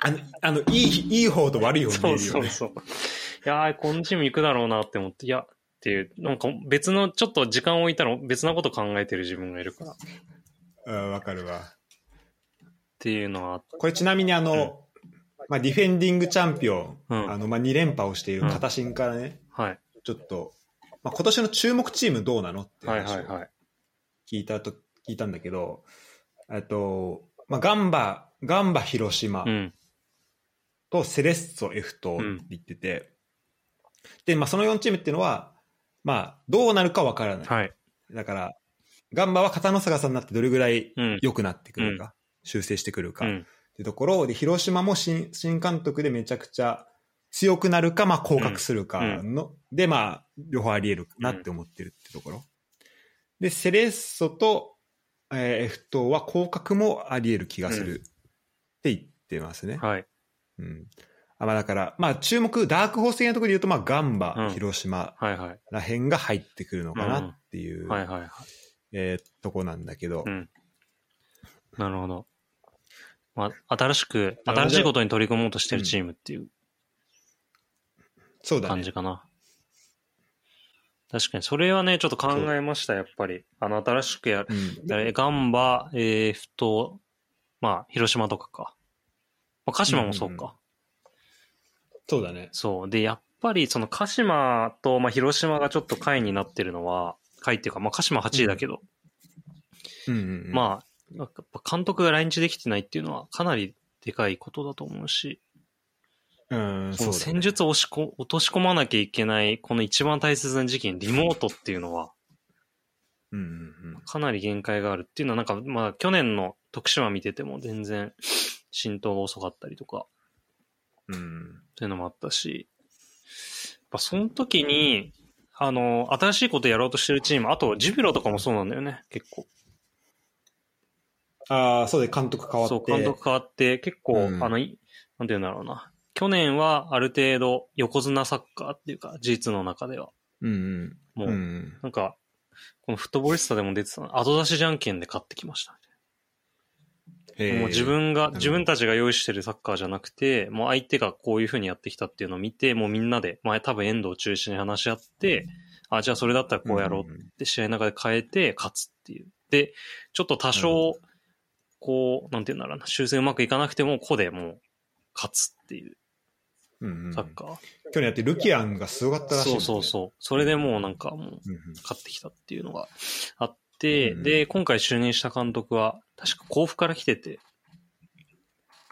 あの、あのいい、いい方と悪い方に見えるよね。そうそうそう。やー、このチーム行くだろうなって思って、いや、っていう、なんか別の、ちょっと時間を置いたら別なこと考えてる自分がいるから。うん、わかるわ。っていうのはあった。これちなみにあの、うんまあ、ディフェンディングチャンピオン、うん、あのまあに連覇をしている片新からね、うんはい、ちょっと、まあ、今年の注目チームどうなのって話を聞いたと、聞いたんだけど、あと、まあ、ガンバ、ガンバ広島とセレッソ F と言ってて、うん、で、まあ、そのよんチームっていうのは、まあ、どうなるかわからない、はい。だから、ガンバは片野坂さんになってどれぐらい良くなってくるか、うん、修正してくるか。うんってところで、広島も 新, 新監督でめちゃくちゃ強くなるか、まあ、降格するかの、うんうん、で、まあ、両方あり得るなって思ってるってところ、うん、でセレッソと、えー、F 等は降格もあり得る気がする、うん、って言ってますね、はいうんあまあ、だから、まあ、注目ダークホース的なところで言うと、まあ、ガンバ、うん、広島らへんが入ってくるのかなっていうとこなんだけど、うん、なるほどまあ、新しく新しいことに取り組もうとしてるチームっていう感じかな、うんそうだね、確かにそれはねちょっと考えましたやっぱりあの新しくやる、うん、ガンバ、えー、ふとまあ広島とかか、まあ、鹿島もそうか、うん、そうだねそうでやっぱりその鹿島と、まあ、広島がちょっと下位になってるのは下位っていうか、まあ、鹿島はちいだけど、うんうんうんうん、まあやっぱ監督が来日できてないっていうのはかなりでかいことだと思うし、うん、その戦術を押しこ、ね、落とし込まなきゃいけないこの一番大切な時期にリモートっていうのはかなり限界があるっていうのはなんかまあ去年の徳島見てても全然浸透が遅かったりとか、うん、っていうのもあったし、やっぱその時にあの新しいことやろうとしてるチームあとジュビロとかもそうなんだよね結構。あそうで監督変わってそう監督変わって結構、うん、あのなんて言うんだろうな去年はある程度横綱サッカーっていうか事実の中では、うんうん、もう、うん、なんかこのフットボリスタでも出てたの後出しじゃんけんで勝ってきましたもう自分が自分たちが用意してるサッカーじゃなくてもう相手がこういう風にやってきたっていうのを見てもうみんなで、まあ、多分遠藤を中心に話し合ってあじゃあそれだったらこうやろうって試合の中で変えて勝つっていうでちょっと多少、うんこうなんていうんだろうな修正うまくいかなくても個でもう勝つっていう、うんうん、サッカー去年やってルキアンがすごかったらしい、ね、そうそうそうそれでもうなんかもう勝ってきたっていうのがあって、うんうん、で今回就任した監督は確か甲府から来てて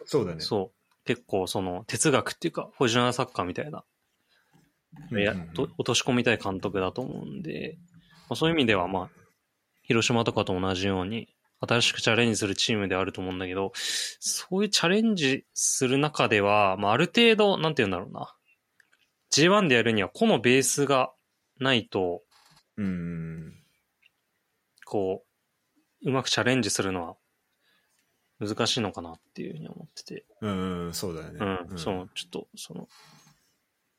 そうだねそう結構その哲学っていうかフォジュナルサッカーみたいな、うんうんうん、落とし込みたい監督だと思うんで、まあ、そういう意味ではまあ広島とかと同じように新しくチャレンジするチームであると思うんだけど、そういうチャレンジする中では、まあ、ある程度、なんて言うんだろうな。ジーワン でやるには、このベースがないと、うーん、こう、うまくチャレンジするのは難しいのかなっていうふうに思ってて。うん、そうだよね。うん、うん、その、ちょっと、その、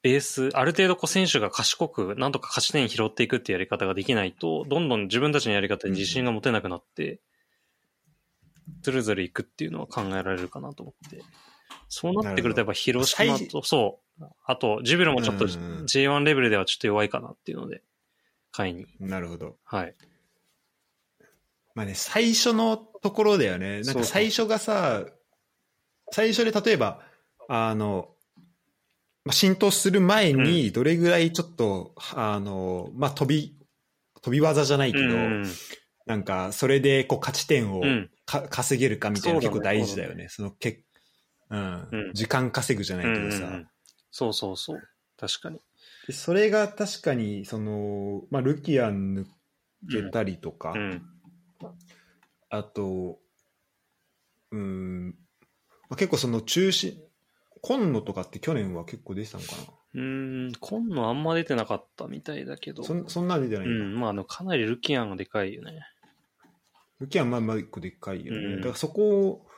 ベース、ある程度こう選手が賢く、なんとか勝ち点拾っていくっていうやり方ができないと、どんどん自分たちのやり方に自信が持てなくなって、うんずるずるいくっていうのは考えられるかなと思ってそうなってくるとやっぱ広島とそうあとジュビロもちょっと ジェイワン レベルではちょっと弱いかなっていうので下位になるほどはいまあね最初のところだよねなんか最初がさ最初で例えばあの浸透する前にどれぐらいちょっと、うん、あのまあ飛び飛び技じゃないけど、うんなんかそれでこう勝ち点をか、うん、稼げるかみたいな結構大事だよね。そのけ、うん、うん、時間稼ぐじゃないけどさ、うんうん、そうそうそう確かに。でそれが確かにそのまあルキアン抜けたりとか、うんうん、あとうん、まあ、結構その中心今野とかって去年は結構出てたのかな。うーん今野あんま出てなかったみたいだけど そ, そんな出てないんだ、うんまあ、あのかなりルキアンがでかいよねルキアンまあまあ一個でかいよね、うん、だからそこの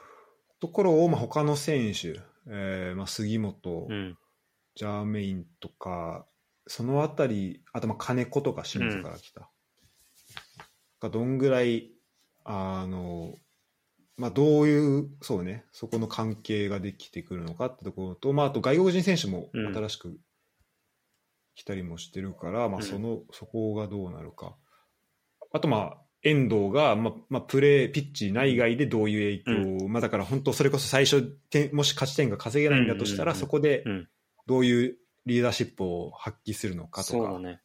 ところをまあ他の選手、えーまあ、杉本、うん、ジャーメインとかそのあたりあとまあ金子とか清水から来た、うん、どんぐらいあのまあ、どういうそうねそこの関係ができてくるのかってところと、まあ、あと外国人選手も新しく来たりもしてるから、まあ、その、うん、そこがどうなるか。あとまあ遠藤が、ままあ、プレーピッチ内外でどういう影響を、うんまあ、だから本当それこそ最初もし勝ち点が稼げないんだとしたら、うんうんうん、そこでどういうリーダーシップを発揮するのかとか そうだね、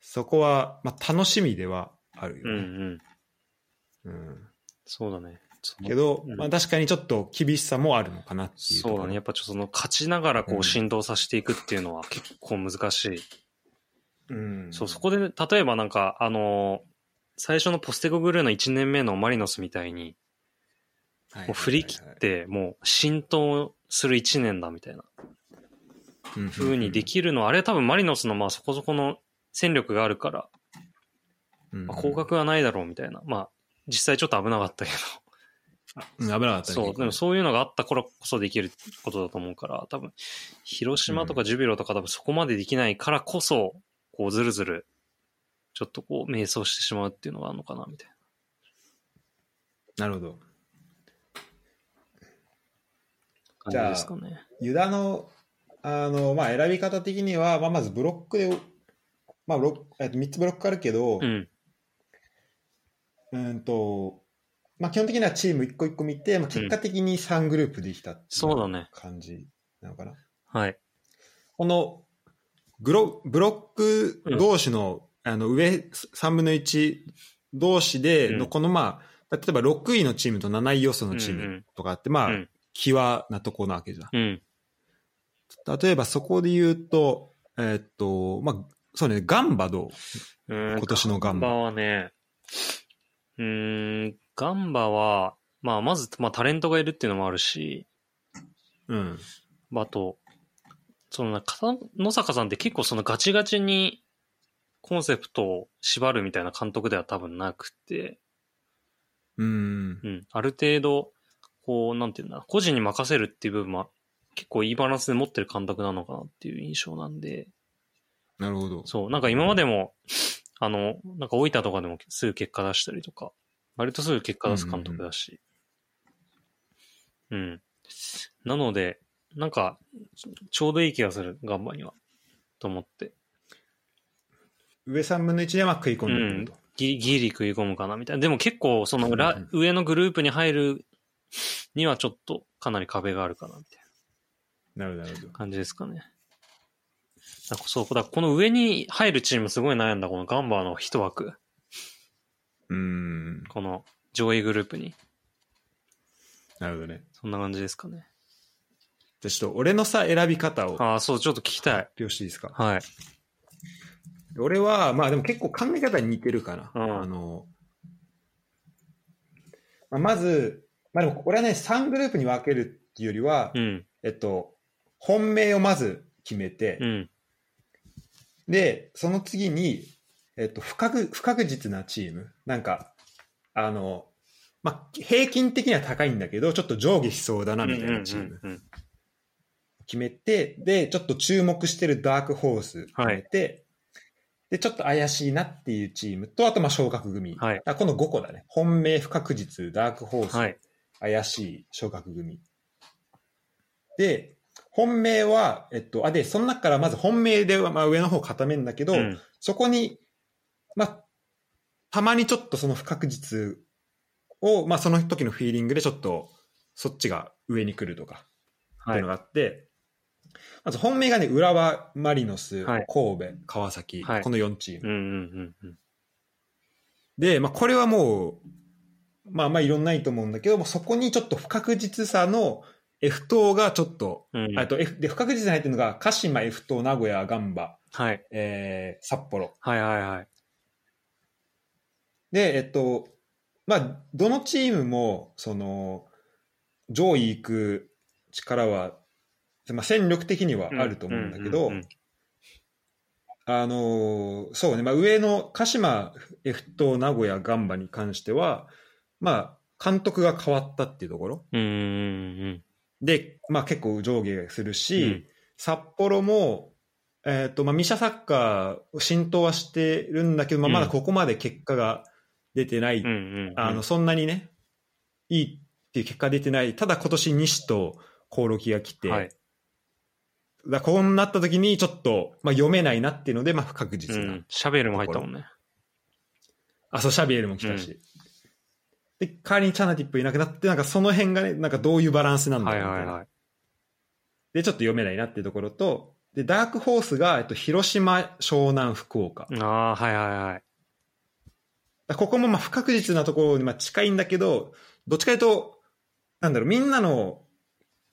そこは、まあ、楽しみではあるよね、うんうんうん、そうだねけど、まあ、確かにちょっと厳しさもあるのかなっていうところ。そうだねやっぱちょっとその勝ちながらこう振動させていくっていうのは結構難しい、うん、そうそこで例えばなんかあの最初のポステコグルーのいちねんめのマリノスみたいに、はいはいはいはい、もう振り切ってもう浸透するいちねんだみたいな風にできるのは、うんうんうん、あれ多分マリノスのまあそこそこの戦力があるから、うんうんまあ、降格はないだろうみたいなまあ実際ちょっと危なかったけど危なかったね。そう、でもそういうのがあった頃こそできることだと思うから、多分広島とかジュビロとか多分そこまでできないからこそ、こうずるずるちょっとこう迷走してしまうっていうのがあるのかなみたいな。なるほど。じゃあ、ね、湯田のあのまあ選び方的には、まあ、まずブロックでまあみっつブロックあるけど、うん、うんと。まあ、基本的にはチーム一個一個見て、まあ、結果的にさんグループできたっていう感じなのかな、うんそうだね、はい。このグロブロック同士 の,、うん、あの上さんぶんのいち同士でのこの、まあ、例えばろくいのチームとなない予想のチームとかあって、うんうんまあうん、際なとこなわけじゃん、うん、例えばそこで言うと、えーっとまあそうね、ガンバどう、うん、今年のガンバガンバはねうーんガンバは、まあ、まず、まあ、タレントがいるっていうのもあるし、うん。あと、その、野坂さんって結構そのガチガチにコンセプトを縛るみたいな監督では多分なくて、うん。うん。ある程度、こう、なんていうんだ、個人に任せるっていう部分は結構いいバランスで持ってる監督なのかなっていう印象なんで。なるほど。そう、なんか今までも、うん、あの、なんか大分とかでもすぐ結果出したりとか、割とすぐ結果出す監督だし、うん、うんうん、なのでなんかちょうどいい気がするガンバにはと思って上さんぶんのいちでは食い込んでくると、うん、ギリギリ食い込むかなみたいなでも結構その裏、うん、上のグループに入るにはちょっとかなり壁があるかなみたいななるほど感じですかねだからそうだからこの上に入るチームすごい悩んだこのガンバの一枠うんこの上位グループになるほどねそんな感じですかねじゃあちょっと俺のさ選び方をああそうちょっと聞きたい発表していいですかはい俺はまあでも結構考え方に似てるかな、うん、あの、まあ、まず、まあ、でも俺はねさんグループに分けるっていうよりは、うん、えっと本命をまず決めて、うん、でその次にえっと、不確、不確実なチームなんかあの、まあ、平均的には高いんだけどちょっと上下しそうだなみたいなチーム、うんうんうん、決めてでちょっと注目してるダークホース決めて、はい、でちょっと怪しいなっていうチームとあとまあ昇格組、はい、あこのごこだね本命不確実ダークホース、はい、怪しい昇格組で本命は、えっと、あでその中からまず本命では、まあ、上の方固めんだけど、うん、そこにまあ、たまにちょっとその不確実を、まあ、その時のフィーリングでちょっとそっちが上に来るとかっていうのがあって、はい、まず本命がね浦和マリノス、はい、神戸川崎、はい、このよんチーム、うんうんうんうん、で、まあ、これはもうまあまあいろんないと思うんだけどもそこにちょっと不確実さの F 等がちょっと、うん、あと F で不確実に入ってるのが鹿島 F 等名古屋ガンバ、はいえー、札幌はいはいはいでえっとまあ、どのチームもその上位行く力は、まあ、戦力的にはあると思うんだけど、うんうんうんうん、あのそうね、まあ、上の鹿島 F と名古屋ガンバに関しては、まあ、監督が変わったっていうところ、うんうんうん、で、まあ、結構上下するし、うん、札幌もえーとまあ、ミシャサッカー浸透はしてるんだけど、まあ、まだここまで結果が出てない、うんうんうん、あのそんなにねいいっていう結果出てないただ今年西と興梠が来て、はい、だこうなった時にちょっと、まあ、読めないなっていうので、まあ、不確実な、うん、シャベルも入ったもんね。あ、そう、シャベルも来たし、うん、で代わりにチャナティップいなくなって、なんかその辺がね、なんかどういうバランスなんだろうみたいな、はいはいはい、でちょっと読めないなっていうところと、でダークホースが、えっと、広島、湘南、福岡、あ、はいはいはい、だここもまあ不確実なところにまあ近いんだけど、どっちかというとなんだろう、みんなの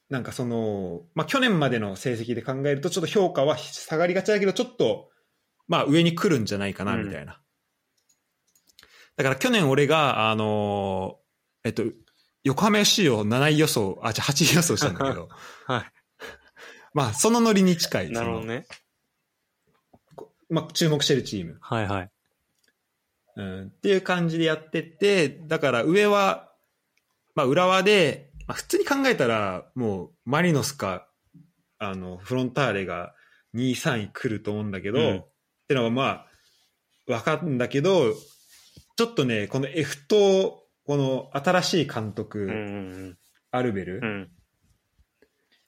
なんかその、まあ、去年までの成績で考えるとちょっと評価は下がりがちだけど、ちょっとまあ上に来るんじゃないかなみたいな、うん、だから去年俺があのー、えっと横浜 エフシー をなない予想、あ、じゃあはちい予想したんだけど、はい、まあそのノリに近い。なるほどね。まあ注目してるチーム、はいはい、うん、っていう感じでやってて、だから上は、まあ、浦和で、まあ、普通に考えたらもうマリノスかあのフロンターレがにいさんい来ると思うんだけど、うん、ってのはまあ分かるんだけど、ちょっとねこの F とこの新しい監督、うんうん、アルベル、うん、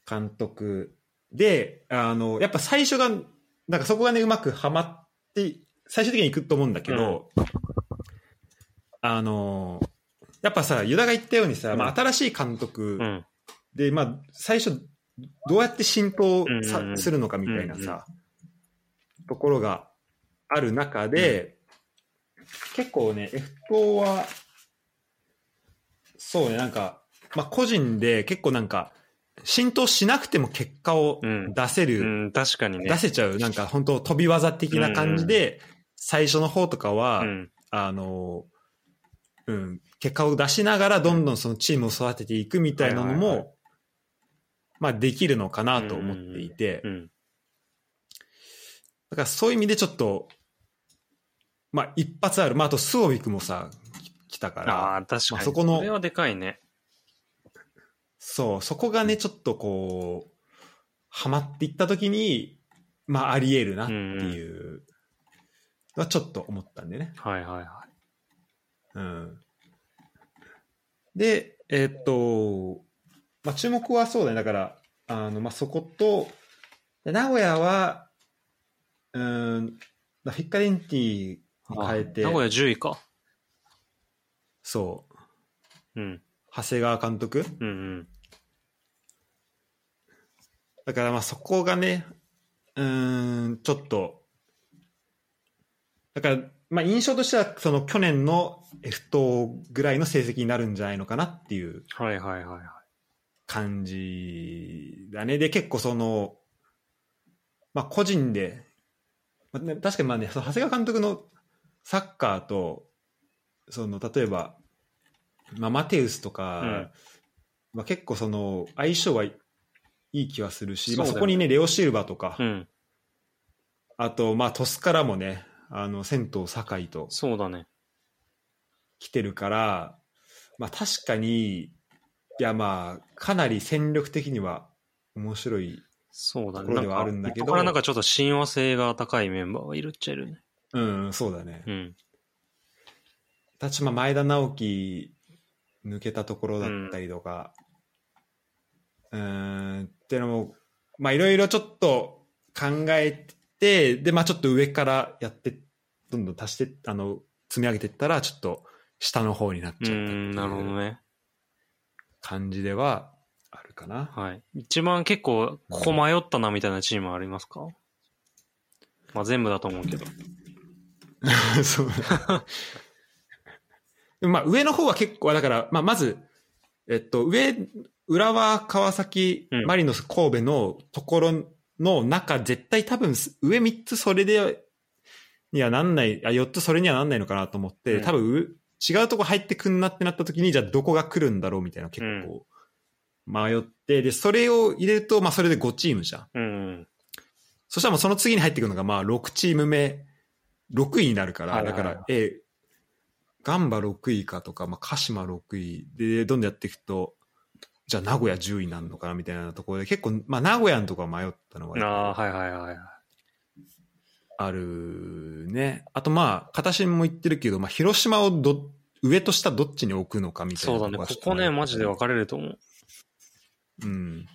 監督で、あのやっぱ最初がなんかそこがねうまくはまって最終的にいくと思うんだけど、うん、あのやっぱさ、ユダが言ったようにさ、うん、まあ、新しい監督で、うん、まあ、最初どうやって浸透さ、うんうん、するのかみたいなさ、うんうん、ところがある中で、うん、結構ね F 党はそうね、なんか、まあ、個人で結構なんか浸透しなくても結果を出せる、うんうん、確かにね、出せちゃう、なんか本当飛び技的な感じで、うんうん、最初の方とかは、うん、あのうん、結果を出しながらどんどんそのチームを育てていくみたいなのも、はいはいはい、まあ、できるのかなと思っていて、うんうん、だからそういう意味でちょっと、まあ、一発ある、まあ、あとスオビクもさ来たから、あ、確かに、まあ、そこのそれはでかいね。そう、そこがねちょっとこうハマっていった時に、まあ、あり得るなっていうのはちょっと思ったんでね、うんうん、はいはいはい、うん、で、えーっとまあ、注目はそうだね、だからあの、まあ、そこと名古屋はうーんフィッカレンティに変えて、名古屋じゅういか、そう、うん、長谷川監督、うんうん、だからまあそこがね、うーんちょっとだから、まあ、印象としてはその去年の F 等ぐらいの成績になるんじゃないのかなっていう感じだね、はいはいはいはい、で結構その、まあ、個人で、まあね、確かにまあ、ね、その長谷川監督のサッカーとその例えば、まあ、マテウスとか、うん、まあ、結構その相性はいい気はするし、 そうだよね、まあ、そこにねレオシルバとか、うん、あと、まあ、トスからもねあの銭湯酒井と来てるから、ね、まあ、確かにいや、まあかなり戦力的には面白いところではあるんだけど、だからなんかちょっと親和性が高いメンバーがいるっちゃいるね。うん、そうだね、うん、私も前田直樹抜けたところだったりとか、うん、うーんっていうのもまあいろいろちょっと考えてで, でまあちょっと上からやってどんどん足してあの積み上げていったらちょっと下の方になっちゃったっていう感じではあるかな。はい、一番結構ここ迷ったなみたいなチームはありますか？うん、まあ全部だと思うけど。そうでもまあ上の方は結構だから、まあ、まずえっと上浦和川崎マリノス神戸のところ、うんの中絶対多分上みっつそれでにはなんない、あよっつそれにはなんないのかなと思って、うん、多分違うとこ入ってくんなってなった時にじゃあどこが来るんだろうみたいな結構迷って、うん、でそれを入れると、まあ、それでごチームじゃん、うん、そしたらもうその次に入ってくるのがまあろくチーム目ろくいになるから、はいはいはい、だから、えー、ガンバろくいかとか、まあ、鹿島ろくいでどんどんやっていくとじゃあ名古屋じゅういなんのかなみたいなところで結構、まあ、名古屋のとこは迷ったのはあるね。あとまあ形も言ってるけど、まあ、広島をど上と下どっちに置くのかみたいな。そうだね、ここねマジで分かれると思う。うん、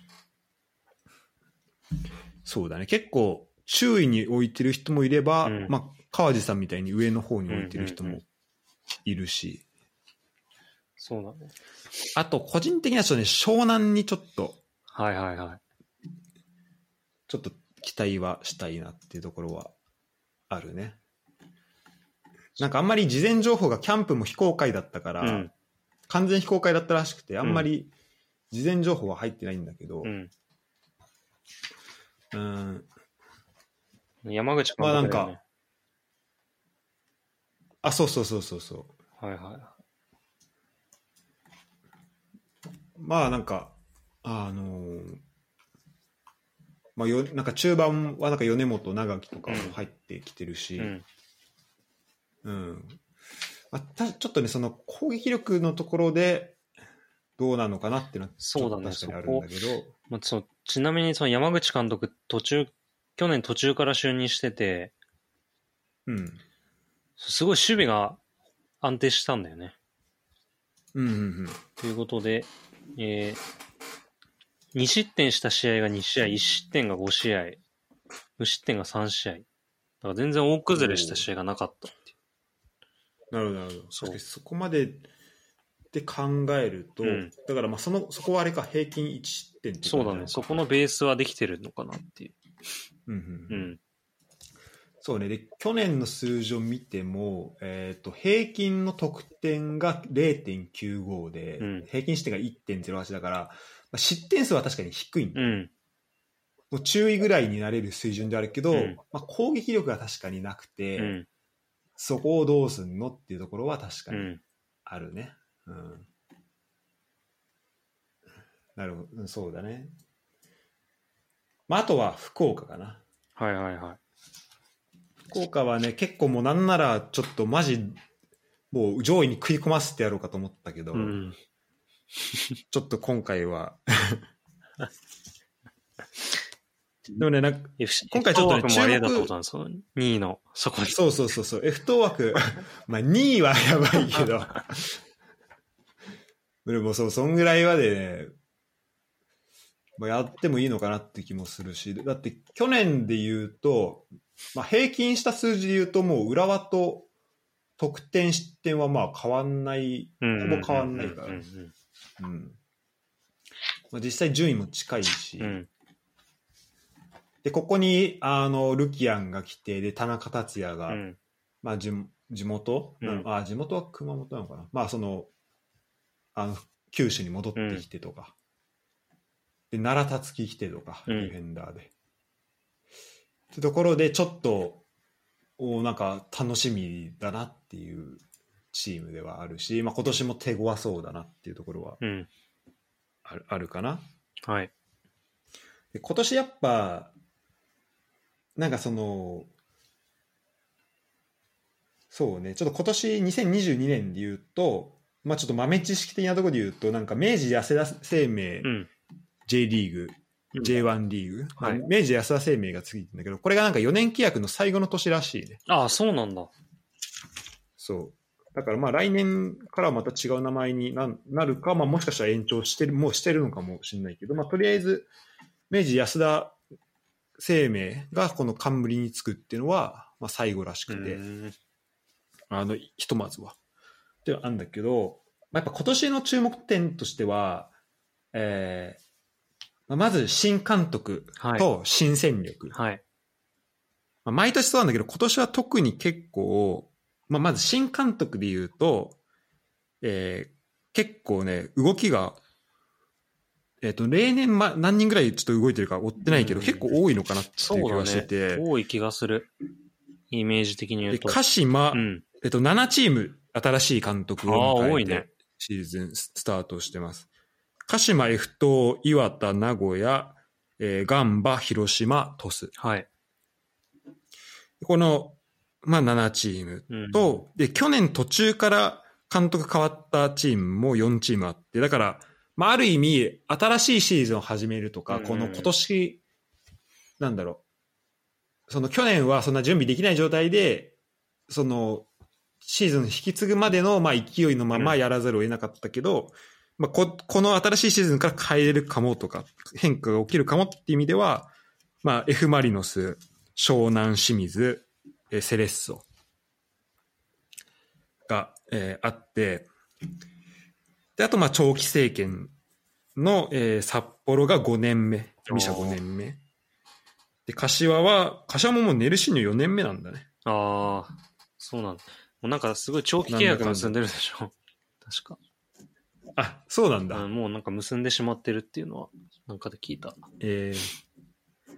そうだね、結構周囲に置いてる人もいれば、うん、まあ、川地さんみたいに上の方に置いてる人もいるし、うんうんうん、そうなんです。あと個人的な人ね、湘南にちょっと、はいはいはい、ちょっと期待はしたいなっていうところはあるね。なんかあんまり事前情報が、キャンプも非公開だったから、うん、完全非公開だったらしくて、あんまり事前情報は入ってないんだけど、うん、うん、山口君は、ね、まあなんか、あ、そうそうそうそうそう、はいはい、まあなんかあのー、まあよ、なんか中盤はなんか米本長木とかも入ってきてるし。うんうん、うん、またちょっとね、その攻撃力のところでどうなのかなっていうのはそうだね、確かにあるんだけど、まあ、そちなみにその山口監督、途中去年途中から就任してて、うん、すごい守備が安定したんだよね。うんうんうん、ということで、えー、に失点した試合がに試合、いち失点がご試合、無失点がさん試合、だから全然大崩れした試合がなかった。なるほどなるほど。そう、そこまでで考えると、うん、だからまあそのそこはあれか、平均いち失点っていう。そうだね。そこのベースはできてるのかなっていう。うんうん、うん。そうね。で去年の数字を見ても、えっと平均の得点が れいてんきゅうご で、うん、平均視点が いってんぜろはち だから、まあ、失点数は確かに低いんだ。うん。もう注意ぐらいになれる水準であるけど、うん、まあ、攻撃力が確かになくて。うん、そこをどうすんのっていうところは確かにあるね。うんうん、なるほど、そうだね。まあ、あとは福岡かな。はいはいはい。福岡はね、結構もうなんならちょっとマジもう上位に食い込ませてやろうかと思ったけど、うん、ちょっと今回はでもね、なんか今回ちょっと、ね、F 枠もあれだったことなんですよ。にいのそこに。そうそうそうそう。F 等枠、まあにいはやばいけど、でもそう、そんぐらいまでね、まあ、やってもいいのかなって気もするし、だって去年で言うと、まあ、平均した数字で言うともう浦和と得点失点はまあ変わんない、ほぼ変わんないから、うん。まあ、実際順位も近いし。うん、でここにあのルキアンが来て、で田中達也が、うん、まあ、地, 地元、うん、あ地元は熊本なのかな、まあ、そのあの九州に戻ってきてとか、うん、で奈良達樹来てとか、うん、ディフェンダーでってところでちょっとおなんか楽しみだなっていうチームではあるし、まあ、今年も手強そうだなっていうところはあ る,、うん、あるかな、はい、で今年やっぱなんかそのそうね、ちょっと今年にせんにじゅうにねんで言うと、まあ、ちょっと豆知識的なところで言うと、なんか明治安田生命、うん、J リーグ、うん、ジェイワン リーグ、はい、明治安田生命がついてるんだけど、これがなんかよねん契約の最後の年らしいね。ああ、そうなんだ。そうだからまあ来年からはまた違う名前に な, なるか、まあ、もしかしたら延長してるもうしてるのかもしれないけど、まあ、とりあえず明治安田生命がこの冠につくっていうのは、まあ、最後らしくて、あのひとまずはってあるんだけど、まあ、やっぱ今年の注目点としては、えー、まず新監督と新戦力、はいはい、まあ、毎年そうなんだけど今年は特に結構、まあ、まず新監督でいうと、えー、結構ね動きがえっと、例年、ま、何人ぐらいちょっと動いてるか追ってないけど、うん、結構多いのかなっていう気がしてて。そうだね、多い気がする。イメージ的に言うと。で、鹿島、うん、えっと、ななチーム、新しい監督を迎えて、シーズンスタートしてます。ね、鹿島、F 東、岩田、名古屋、えー、ガンバ、広島、トス。はい。この、まあ、ななチームと、うん、で、去年途中から監督変わったチームもよんチームあって、だから、まあ、ある意味新しいシーズンを始めるとか、うん、この今年なんだろう、その去年はそんな準備できない状態でそのシーズン引き継ぐまでのまあ勢いのままやらざるを得なかったけど、うん、まあ、こ, この新しいシーズンから変えれるかもとか変化が起きるかもっていう意味ではまあ、F マリノス、湘南清水、セレッソが、えー、あって、であとまあ長期政権の、えー、札幌がごねんめ、ミシャごねんめで、柏は柏ももうネルシーニョよねんめなんだね。ああ、そうなんだ。もうなんかすごい長期契約結んでるでしょ。確か。あ、そうなんだ、うん。もうなんか結んでしまってるっていうのはなんかで聞いた。えー、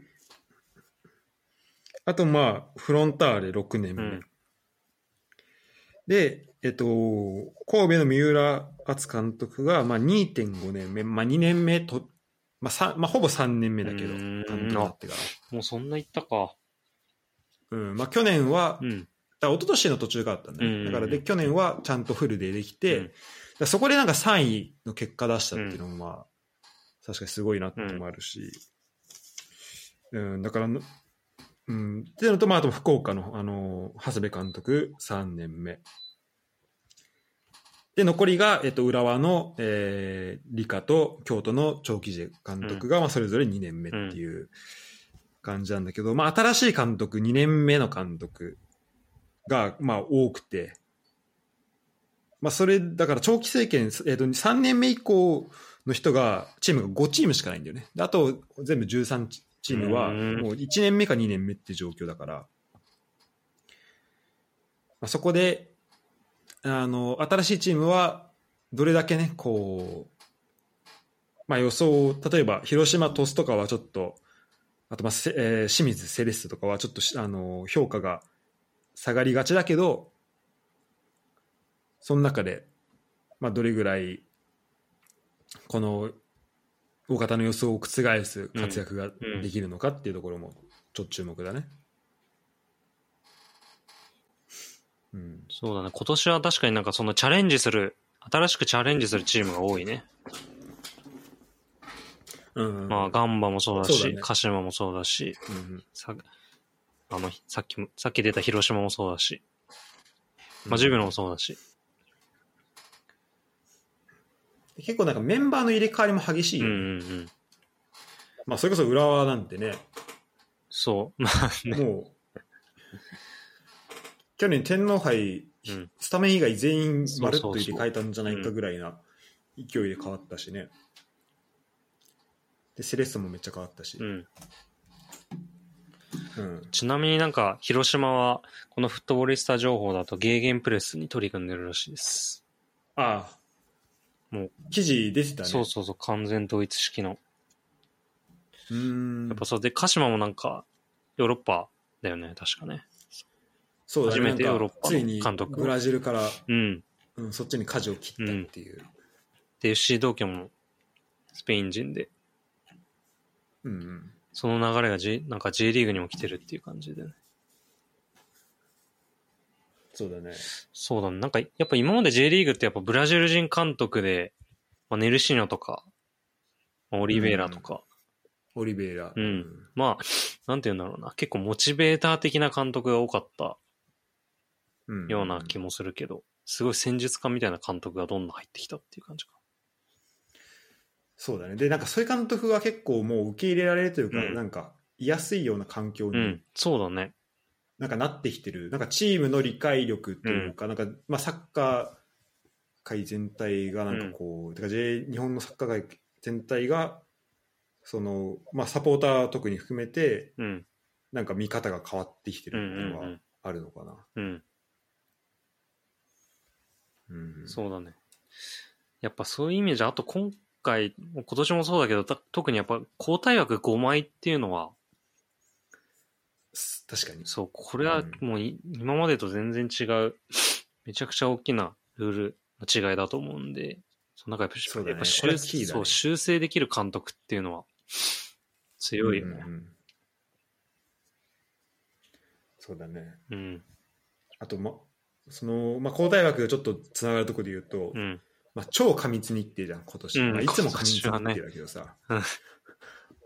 あとまあフロンターレろくねんめ、うん、で、えっと、神戸の三浦篤監督がまあ にてんごねんめ、まあ、にねんめと、まあまあ、ほぼさんねんめだけど担当になってからもうそんな行ったか、うんまあ、去年は、うん、だ一昨年の途中があったんだね。だからで去年はちゃんとフルでできて、うん、だそこでなんかさんいの結果出したっていうのも、まあうん、確かにすごいなってのもあるし、うんうん、だからうん、っていうのと、まあ、あと福岡の、あのー、長谷部監督さんねんめで残りが、えっと、浦和の、えー、理香と京都の長吉監督が、うんまあ、それぞれにねんめっていう感じなんだけど、うんまあ、新しい監督にねんめの監督が、まあ、多くて、まあ、それだから長期政権、えっと、さんねんめ以降の人がチームがごチームしかないんだよね。であと全部じゅうさんチームチームはもういちねんめかにねんめって状況だから、まあ、そこであの新しいチームはどれだけねこう、まあ、予想例えば広島鳥栖とかはちょっとあとまあ、えー、清水セレッソとかはちょっとあの評価が下がりがちだけどその中で、まあ、どれぐらいこの大方の予想を覆す活躍ができるのかっていうところもちょっと注目だね、うんうん、そうだね。今年は確かになんかそのチャレンジする新しくチャレンジするチームが多いね、うんまあ、ガンバもそうだしそうだね、鹿島もそうだし、うん、さ, あのさっきもさっき出た広島もそうだし、まあ、ジュビロもそうだし、うん結構なんかメンバーの入れ替わりも激しいよ、ねうんうんうんまあ、それこそ浦和なんてねそう、まあね、もう去年天皇杯、うん、スタメン以外全員まるっと入れ替えたんじゃないかぐらいな勢いで変わったしね、うん、でセレッソもめっちゃ変わったし、うんうん、ちなみになんか広島はこのフットボリスタ情報だとゲーゲンプレスに取り組んでるらしいです。ああもう記事出てたね。そうそうそう完全統一式のうーんやっぱそれで鹿島もなんかヨーロッパだよね確かね。そうだね初めてヨーロッパの監督ついにブラジルから、うんうん、そっちに舵を切ったっていう、うん、で エフシー 東京もスペイン人で、うんうん、その流れが、G、なんか J リーグにも来てるっていう感じでね。そうだね。そうだね。なんか、やっぱ今まで J リーグってやっぱブラジル人監督で、まあ、ネルシーニョとか、まあ、オリベイラとか。うん、オリベイラ。うん。まあ、なんて言うんだろうな。結構モチベーター的な監督が多かったような気もするけど、うんうんうん、すごい戦術家みたいな監督がどんどん入ってきたっていう感じか。そうだね。で、なんかそういう監督は結構もう受け入れられるというか、うん、なんか、居やすいような環境に、うん。そうだね。なんかなってきてるなんかチームの理解力というか、うん、なんかまあサッカー界全体がなんかこう、うん、てか J 日本のサッカー界全体がその、まあ、サポーター特に含めて、うん、なんか見方が変わってきてるっていうのはあるのかな、うんうんうん、そうだね。やっぱそういうイメージあと今回今年もそうだけど特にやっぱ交代枠ごまいっていうのは確かにそうこれはもう、うん、今までと全然違うめちゃくちゃ大きなルールの違いだと思うんでその中やっぱそう、ね、やっぱ修、ね、そう修正できる監督っていうのは強いよね、うんうん、そうだね、うん、あと、まそのまあ、交代枠がちょっとつながるところで言うと、うんまあ、超過密日程じゃん今年、うんまあ、いつも過密日程だけどさ、ね、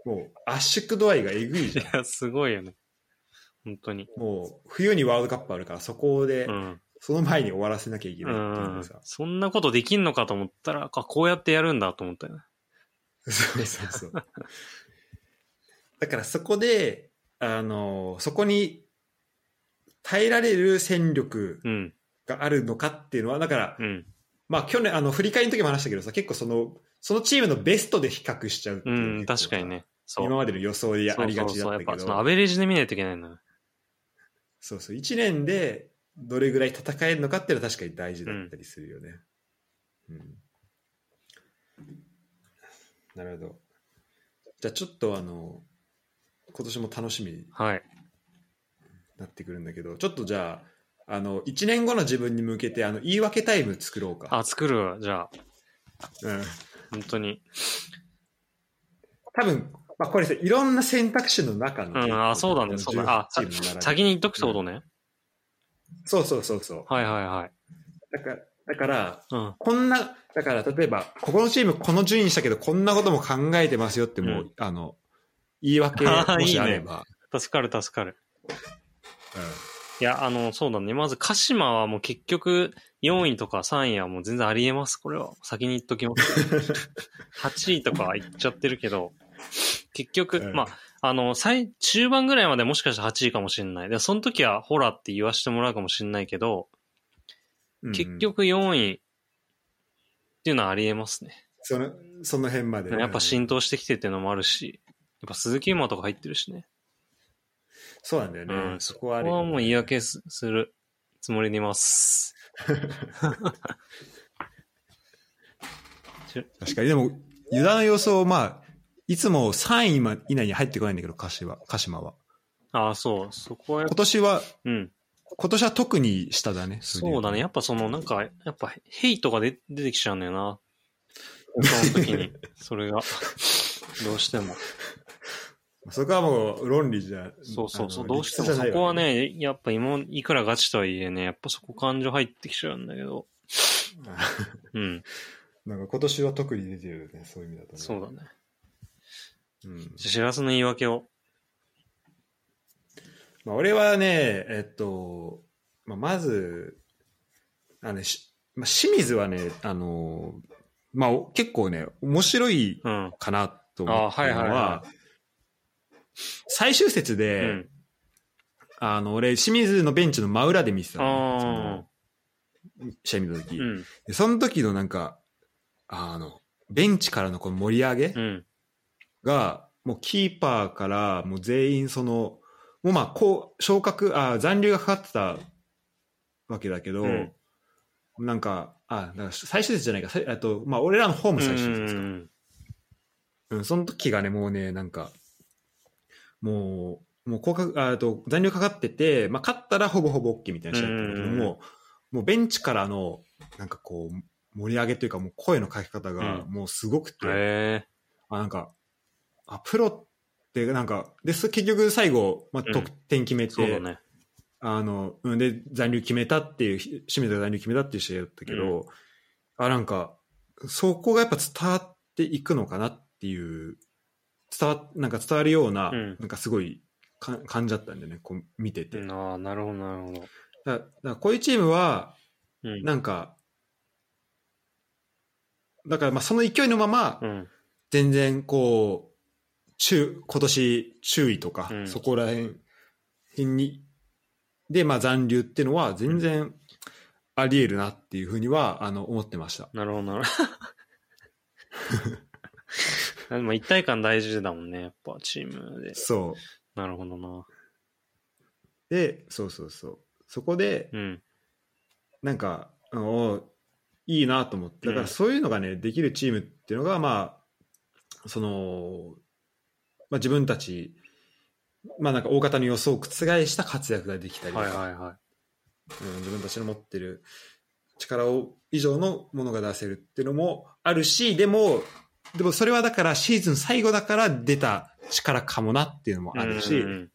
もう圧縮度合いがえぐいじゃん。いやすごいよね本当にもう冬にワールドカップあるからそこでその前に終わらせなきゃいけないっていうのさ、うんうん、そんなことできんのかと思ったらこうやってやるんだと思ったよね。そうそうそうだからそこであのそこに耐えられる戦力があるのかっていうのは、うん、だから、うん、まあ去年あの振り返りの時も話したけどさ、結構そのそのチームのベストで比較しちゃうっていう、うん、確かにね、そう今までの予想でありがちだったけど、そうそうそう、やっぱそのアベレージで見ないといけないの。そうそう、いちねんでどれぐらい戦えるのかっていうのは確かに大事だったりするよね。うんうん、なるほど。じゃあちょっとあの今年も楽しみになってくるんだけど、はい、ちょっとじゃあ、 あのいちねんごの自分に向けてあの言い訳タイム作ろうか。あ、作る。じゃあ、うん、本当に多分、まあ、これさ、いろんな選択肢の中の、ね、うん、あ、そうだね、そうだ、あ、先に言っとくってことね。うん、そうそうそうそう。はいはいはい。だから、だから、うん、こんな、だから例えば、ここのチームこの順位にしたけど、こんなことも考えてますよって、もう、うん、あの、言い訳、もしあれば。いいね、助かる助かる。うん。いや、あの、そうだね。まず、鹿島はもう結局、よんいとかさんいはもう全然ありえます。これは。先に言っときます。はちいとか言っちゃってるけど、結局、うん、まあ、あの、最、中盤ぐらいまでもしかしたらはちいかもしれない。で、その時はホラって言わせてもらうかもしれないけど、うん、結局よんいっていうのはありえますね。その、その辺まで。やっぱ浸透してきてっていうのもあるし、やっぱ鈴木馬とか入ってるしね。そうなんだよね。うん、そこはあれ、ね。そこはもう言い訳するつもりでいます。確かに、でも、湯田の予想、まあ、いつもさんい以内に入ってこないんだけど、鹿島は。ああ、そう。そこはやっぱ今年は、うん、今年は特に下だね。そうだね。やっぱその、なんか、やっぱヘイトが出、出てきちゃうんだよな。その時に。それが、どうしても。そこはもう論理じゃ。そうそうそう。どうしてもそこはね、やっぱ今、いくらガチとはいえね、やっぱそこ感情入ってきちゃうんだけど。うん。なんか今年は特に出てるね。そういう意味だとね。そうだね。しらすの言い訳を、まあ、俺はね、えっと、まあ、まずあのし、まあ、清水はね、あの、まあ、結構ね面白いかなと思ったのは最終節で、うん、あの俺清水のベンチの真裏で見てたの、ね、試合見た時、うん、でその時のなんかあのベンチからのこの盛り上げ、うん、がもうキーパーからもう全員そのもうまあこう昇格あ残留がかかってたわけだけど、うん、なんかあなんか最終節じゃないかあとまあ俺らのホーム最終節ですか、うん、うん、その時がねもうねなんかもうもう降格あと残留かかってて、まあ、勝ったらほぼほぼ OK みたいな試合だったんだけど、うん、もうもうベンチからのなんかこう盛り上げというかもう声のかけ方がもうすごくて、うん、あなんかあプロってなんかで結局最後、まあ、得点決めて、うん、そうだね、あので残留決めたっていう清水が残留決めたっていう試合だったけど、うん、あなんかそこがやっぱ伝わっていくのかなっていう伝わなんか伝わるような、うん、なんかすごいか感じだったんだよねこう見てて、うん、あなるほどなるほど、だからこういうチームは、うん、なんかだからまあその勢いのまま、うん、全然こう中今年注意とか、うん、そこら辺にで、まあ、残留っていうのは全然ありえるなっていうふうにはあの思ってました。なるほどなるほど一体感大事だもんねやっぱチームで。そうなるほどな。でそうそうそうそこで、うん、なんかおいいなと思ってだからそういうのがね、うん、できるチームっていうのがまあそのまあ、自分たち、まあ、なんか大方の予想を覆した活躍ができたりとか、はいはいはい、うん、自分たちの持ってる力を以上のものが出せるっていうのもあるしでも、でもそれはだからシーズン最後だから出た力かもなっていうのもあるし、うんうん、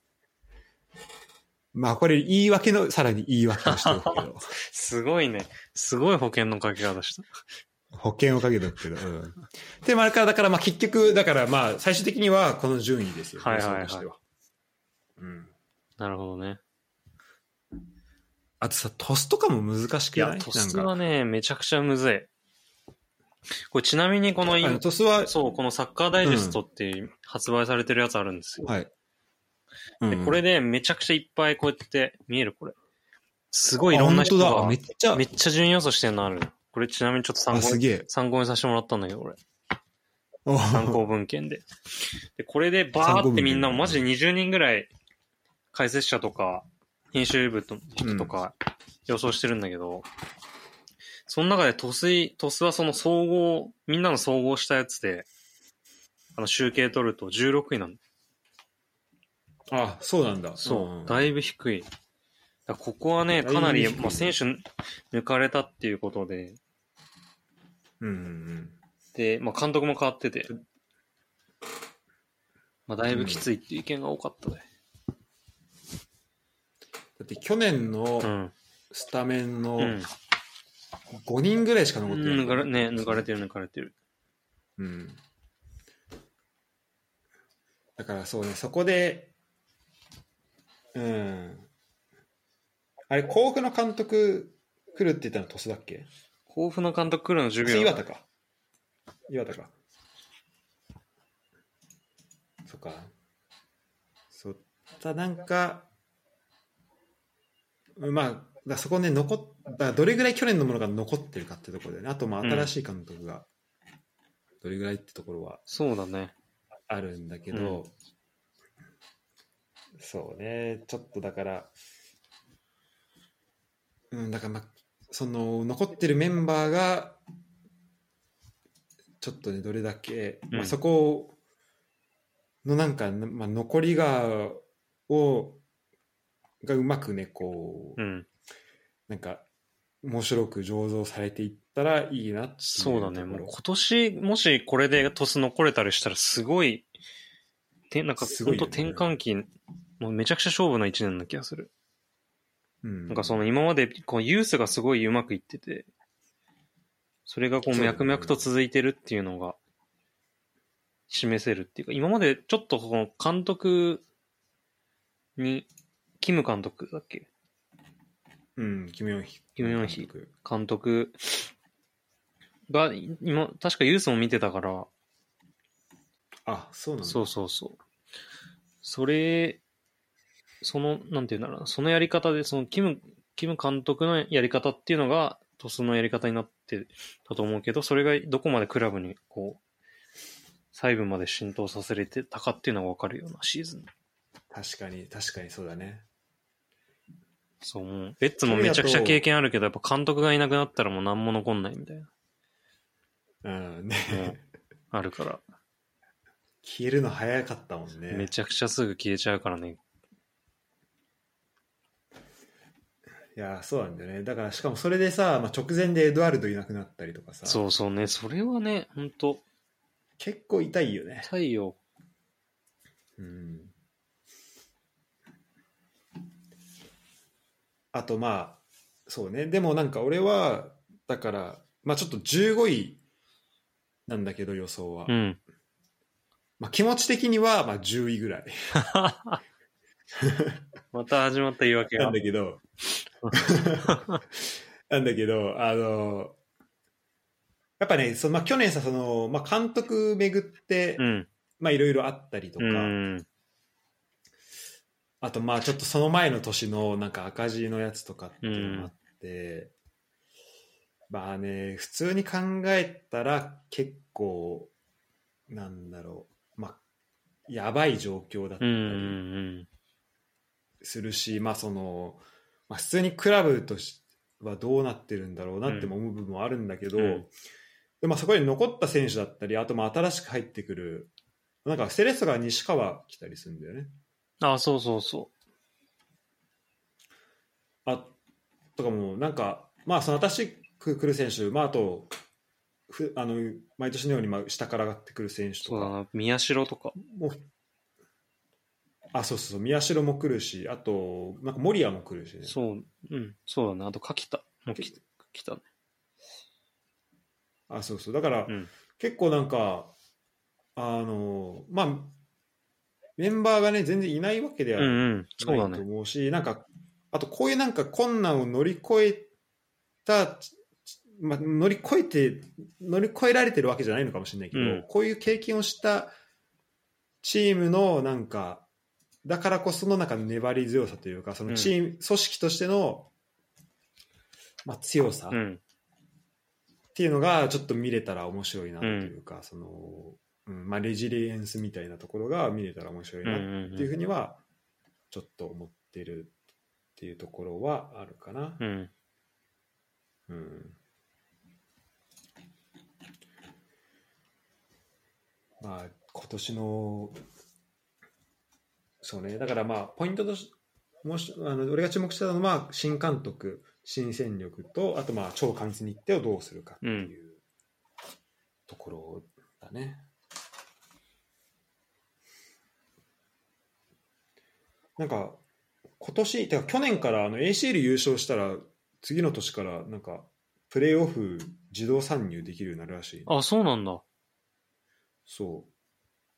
まあこれ言い訳のさらに言い訳をしてるけどすごいねすごい保険のかけ方した保険をかけたけど、うん、でもあれからだからまあ結局だからまあ最終的にはこの順位ですよ。はいはいはい。としては、うん、なるほどね。あとさトスとかも難しくない？いやトスはねめちゃくちゃむずい。これちなみにこのイン、はい、トスはそうこのサッカーダイジェストって発売されてるやつあるんですよ、うん、はい、うん、でこれでめちゃくちゃいっぱいこうやって見える、これすごいいろんな人がめっちゃめっちゃ順位予想してるのある。これちなみにちょっと参考に参考にさせてもらったんだけど、これ参考文献ででこれでバーってみんなマジでにじゅうにんぐらい解説者とか編集部の人とか予想してるんだけど、うん、その中でトスイトスはその総合みんなの総合したやつであの集計取るとじゅうろくいなんだ。あ、そうなんだ。そう、うん、だいぶ低い。だここはね、かなり、まあ、選手抜かれたっていうことで、うんうんうん、で、まあ、監督も変わってて、まあ、だいぶきついっていう意見が多かったね、うん。だって去年のスタメンのごにんぐらいしか残ってない、うんうん、抜かれ、ね、抜かれてる抜かれてる、うん、だからそうね、そこでうん、あれ甲府の監督来るって言ったの鳥栖だっけ？甲府の監督来るのじゅうびょう岩田か岩田かそっかそったなんかまあだそこね残ったどれぐらい去年のものが残ってるかってところで、ね、あとまあ新しい監督がどれぐらいってところはそうだねあるんだけど、うん、そうね、ちょっとだから、うん、だからまあその残ってるメンバーがちょっとねどれだけ、うん、まあ、そこのなんか、まあ、残りがをがうまくねこう、うん、なんか面白く醸造されていったらいいなっていう。そうだね、もう今年もしこれでトス残れたりしたらすごいてなんか本当転換期、ね、もうめちゃくちゃ勝負ないいちねんな気がする、うん、なんかその今までこうユースがすごいうまくいっててそれがこう脈々と続いてるっていうのが示せるっていうか、今までちょっとこの監督にキム監督だっけ、うん、キムヨンヒキムヨンヒ監督が今確かユースも見てたから、あ、そうなんだ。そうそうそう。それ、その、なんていうんだろうな、そのやり方で、そのキム、キム監督のやり方っていうのが、トスのやり方になってたと思うけど、それがどこまでクラブに、こう、細部まで浸透させれてたかっていうのが分かるようなシーズン。確かに、確かにそうだね。そう、もう、レッツもめちゃくちゃ経験あるけど、やっぱ監督がいなくなったらもう何も残んないみたいな。うん、ね。あるから。消えるの早かったもんね。めちゃくちゃすぐ消えちゃうからね。いや、そうなんだよね。だからしかもそれでさ、まあ、直前でエドワルドいなくなったりとかさ。そうそうね。それはね、ほんと結構痛いよね。痛いよ。うん。あとまあそうね。でもなんか俺はだからまあちょっとじゅうごいなんだけど予想は。うん。まあ、気持ち的にはまあじゅういぐらいまた始まった言い訳がなんだけどなんだけどあのやっぱねその、まあ、去年さその、まあ、監督巡っていろいろあったりとか、うん、あとまあちょっとその前の年のなんか赤字のやつとかっていうのもあって、うん、まあね普通に考えたら結構なんだろうやばい状況だったりするし、うんうんうん、まあその、まあ、普通にクラブとしてはどうなってるんだろうなって思う部分もあるんだけど、うんうん、でまあ、そこに残った選手だったりあとまあ新しく入ってくるなんかセレッソが西川来たりするんだよね。ああそうそうそう。あとかもなんかまあその新しく来る選手、まあ、あとふあの毎年のように下から上がってくる選手とかそうだ宮代とかもあそうそう宮代も来るしあとなんか森谷も来るし、ね、そううんそうだねあと柿田も来たねあそうそうだから、うん、結構なんかあのまあメンバーがね全然いないわけではないと思うし、うんうんそうだね、なんかあとこういうなんか困難を乗り越えたまあ、乗り越えて乗り越えられてるわけじゃないのかもしれないけど、うん、こういう経験をしたチームのなんかだからこそのなんか粘り強さというか、そのチーム、うん、組織としての、まあ、強さっていうのがちょっと見れたら面白いなというか、うん、その、うんまあ、レジリエンスみたいなところが見れたら面白いなっていうふうにはちょっと思ってるっていうところはあるかな。うん、うんまあ、今年のそうね、だからまあポイントとしもしあの俺が注目したのは新監督、新戦力と、あとまあ超過密日程をどうするかっていうところだね。うん、なんか今年てか去年からあの エーシーエル 優勝したら次の年からなんかプレーオフ自動参入できるようになるらしい。あ、そうなんだ。そ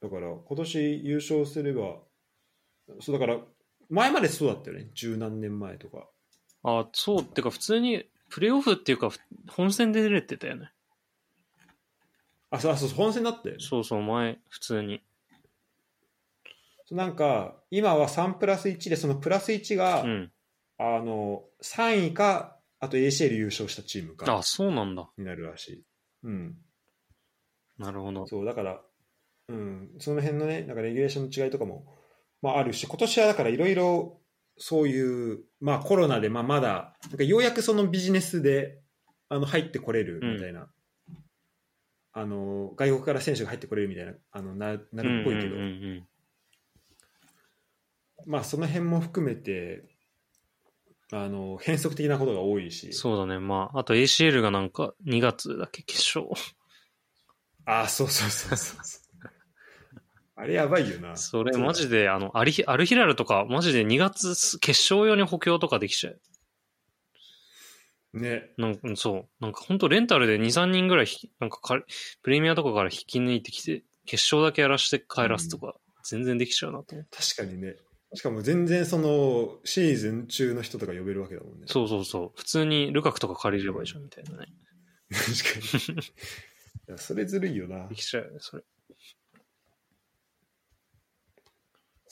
うだから今年優勝すれば、そうだから前までそうだったよね、十何年前とか。あ、そうってか普通にプレーオフっていうか本戦で出れてたよね。あ、そうそう本戦だったよね。そうそう前普通になんか今はさんプラスいちで、そのプラスいちが、うん、あのさんいかあと エーシーエル 優勝したチームか。あ、そうなんだ。になるらしい。うん。なるほど。そうだから、うん、その辺のねなんかレギュレーションの違いとかもまあ、あるし、今年はだからいろいろそういう、まあ、コロナでまあまだなんかようやくそのビジネスであの入ってこれるみたいな、うん、あの外国から選手が入ってこれるみたいなあの な, なるっぽいけど、うんうんうんうん、まあその辺も含めてあの変則的なことが多いし。そうだね、まああと エーシーエル がなんかにがつだけ決勝ああそうそうそうそうあれやばいよな。それマジであのアリアルヒラルとかマジでにがつ決勝用に補強とかできちゃう。ね。なんかそうなんか本当レンタルで に,さん 人ぐらいなんかプレミアとかから引き抜いてきて決勝だけやらして帰らすとか、うん、全然できちゃうなと思って。確かにね。しかも全然そのシーズン中の人とか呼べるわけだもんね。そうそうそう。普通にルカクとか借りればいいじゃんみたいなね。確かに。いやそれずるいよな。できちゃうねそれ。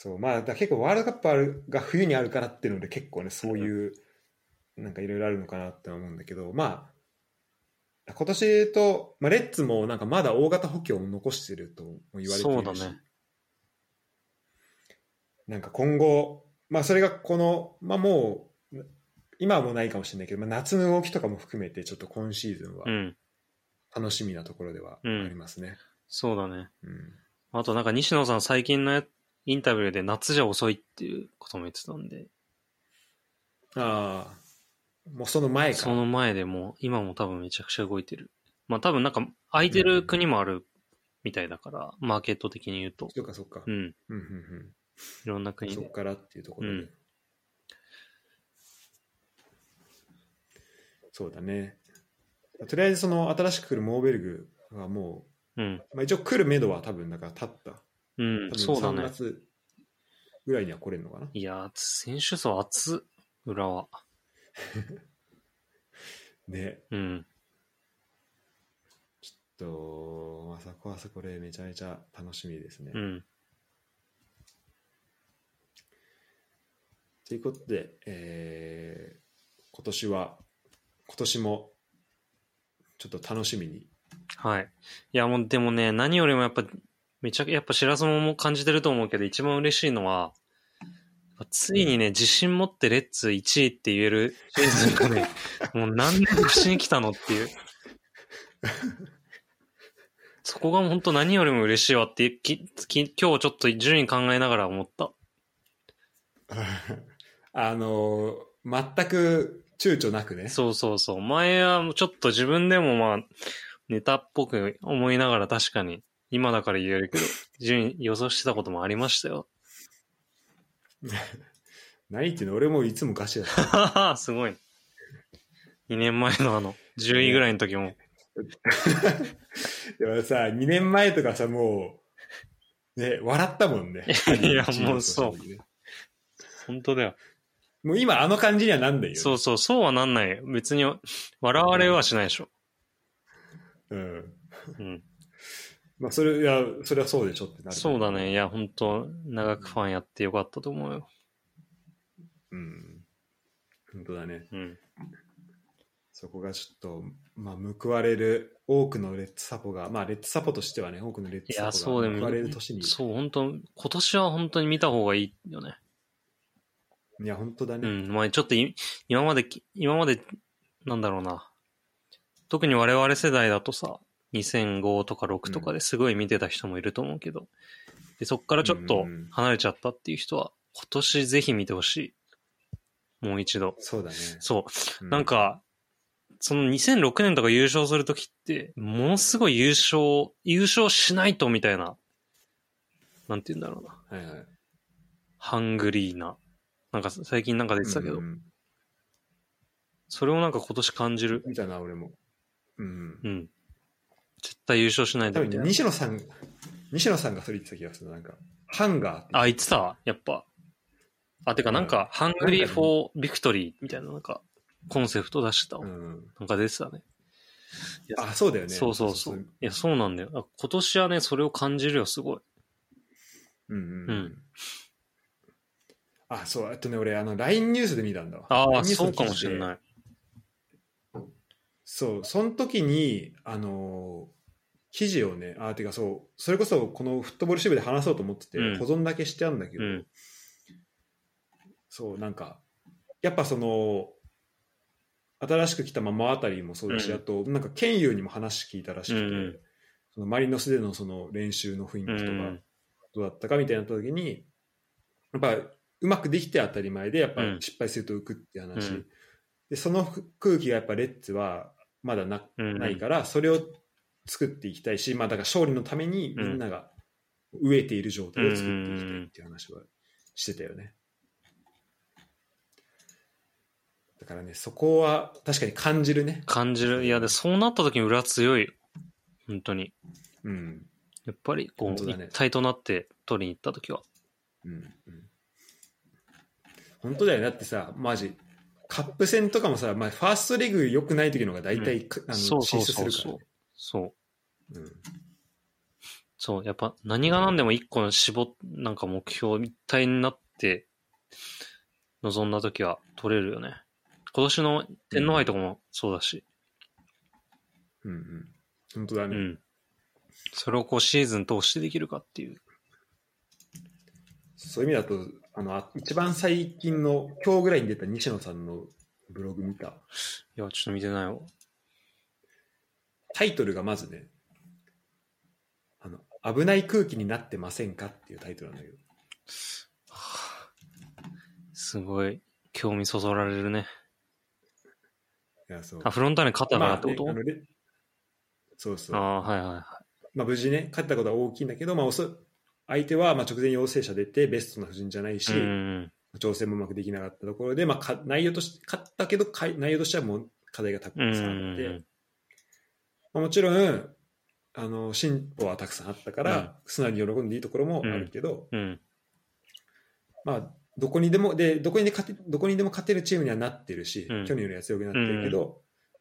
そうまあ、だ結構ワールドカップあるが冬にあるからっていうので結構ねそういうなんかいろいろあるのかなって思うんだけど、まあ今年言うと、まあ、レッツもなんかまだ大型補強を残してるとも言われているし。そうだね。なんか今後、まあ、それがこの、まあ、もう今はもうないかもしれないけど、まあ、夏の動きとかも含めてちょっと今シーズンは楽しみなところではありますね。うんうん、そうだね、うん、あとなんか西野さん最近のやつインタビューで夏じゃ遅いっていうことも言ってたんで。ああ、もうその前か。その前でもう今も多分めちゃくちゃ動いてる。まあ多分なんか空いてる国もあるみたいだから、うん、マーケット的に言うと。そうかそうか。うん。うんうんうん。いろんな国で。そっからっていうところで。うん、そうだね。とりあえずその新しく来るモーベルグはもう、うんまあ、一応来るめどは多分だから立った。うん、そうだね。さんがつぐらいには来れるのかな。いやー、選手層厚浦和。ね。うん。ちょっと、まあ、そこはそこでめちゃめちゃ楽しみですね。うん。ということで、えー、今年は、今年もちょっと楽しみに。はい。いや、もうでもね、何よりもやっぱ、めちゃやっぱ白洲も感じてると思うけど、一番嬉しいのはついにね、自信持ってレッツいちいって言えるシーズンがねもう何年越しに来たのっていうそこが本当何よりも嬉しいわってきき今日ちょっと順位考えながら思った。あのー、全く躊躇なくね。そうそうそう、前はちょっと自分でもまあネタっぽく思いながら、確かに今だから言えるけど、順位予想してたこともありましたよ。何言ってんの、俺もいつもガチだった。すごい。にねんまえのあの、じゅういぐらいの時も。でもさ、にねんまえとかさ、もう、ね、笑ったもんね。いや、もうそう。本当だよ。もう今あの感じにはなんないよ。そうそう、そうはなんないよ。別に笑われはしないでしょ。うんうんまあ、それいやそれはそうでしょってなる、ね、そうだね。いや本当長くファンやってよかったと思うよ。うん本当だね、うん、そこがちょっと、まあ、報われる多くのレッツサポが、まあ、レッツサポとしてはね多くのレッツサポが報われる年にそう本当今年は本当に見た方がいいよね。いや本当だね、うんまあ、ちょっと今まで今までなんだろうな特に我々世代だとさにせんごとかろくとかですごい見てた人もいると思うけど、うん、でそっからちょっと離れちゃったっていう人は今年ぜひ見てほしい。もう一度。そうだね。そう、うん、なんかそのにせんろくねんとか優勝するときってものすごい優勝優勝しないとみたいななんて言うんだろうな、はいはい、ハングリーななんか最近なんか出てたけど、うんうん、それをなんか今年感じるみたいな。俺もうん、うん絶対優勝しないとみたいな。多分西野さん、西野さんがそれ言ってた気がする。なんかハンガーってあ言ってたやっぱ。あてかなんか、うん、ハングリーフォービクトリーみたいななんかコンセプト出してた、うん。なんか出てたね。あそうだよね。そうそうそう。いやそうなんだよ。あ今年はねそれを感じるよすごい。うんうん。うん、あそうあとね俺あの ライン ニュースで見たんだわ。ああそうかもしれない。そうその時にあのー、記事をねあてかそうそれこそこのフットボール支部で話そうと思ってて、うん、保存だけしてあるんだけど、うん、そうなんかやっぱその新しく来たママあたりもそうだし、うん、あとなんかケンユーにも話聞いたらしくて、うん、そのマリノスでのその練習の雰囲気とかどうだったかみたいな時にやっぱうまくできて当たり前でやっぱ失敗すると浮くって話、うん、でその空気がやっぱレッツはまだ な, ないからそれを作っていきたいし、うんまあ、だから勝利のためにみんなが飢えている状態を作っていきたいっていう話はしてたよね。だからねそこは確かに感じるね感じる。いやでそうなった時に裏強い本当に、うん、やっぱりこう、ね、一体となって取りに行った時は、うんうん、本当だよね。だってさマジカップ戦とかもさ、まあ、ファーストリーグ良くない時のが大体、うん、あの進出するから、ね、そうそうそう、うん、そうやっぱ何が何でも一個の絞っなんか目標一体になって臨んだ時は取れるよね。今年の天皇杯とかもそうだし、うんうん本当だね、うん、それをこうシーズン通してできるかっていうそういう意味だとあの一番最近の今日ぐらいに出た西野さんのブログ見た？いやちょっと見てないわ。タイトルがまずねあの危ない空気になってませんかっていうタイトルなんだけど、はあ、すごい興味そそられるね。いやそうあフロンターレ勝ったからってこと、まあね、そうそうああはいはいはい、まあ、無事ね勝ったことは大きいんだけどまあ遅い相手はまあ直前陽性者出てベストな布陣じゃないし、うん、調整もうまくできなかったところで、まあ、か内容として勝ったけど内容としてはもう課題がたくさんあって、うんまあ、もちろんあの進歩はたくさんあったから、うん、素直に喜んでいいところもあるけど、うんうんまあ、どこにでもでどこにで勝てどこにでも勝てるチームにはなってるし、うん、去年よりは強くなってるけど、うん、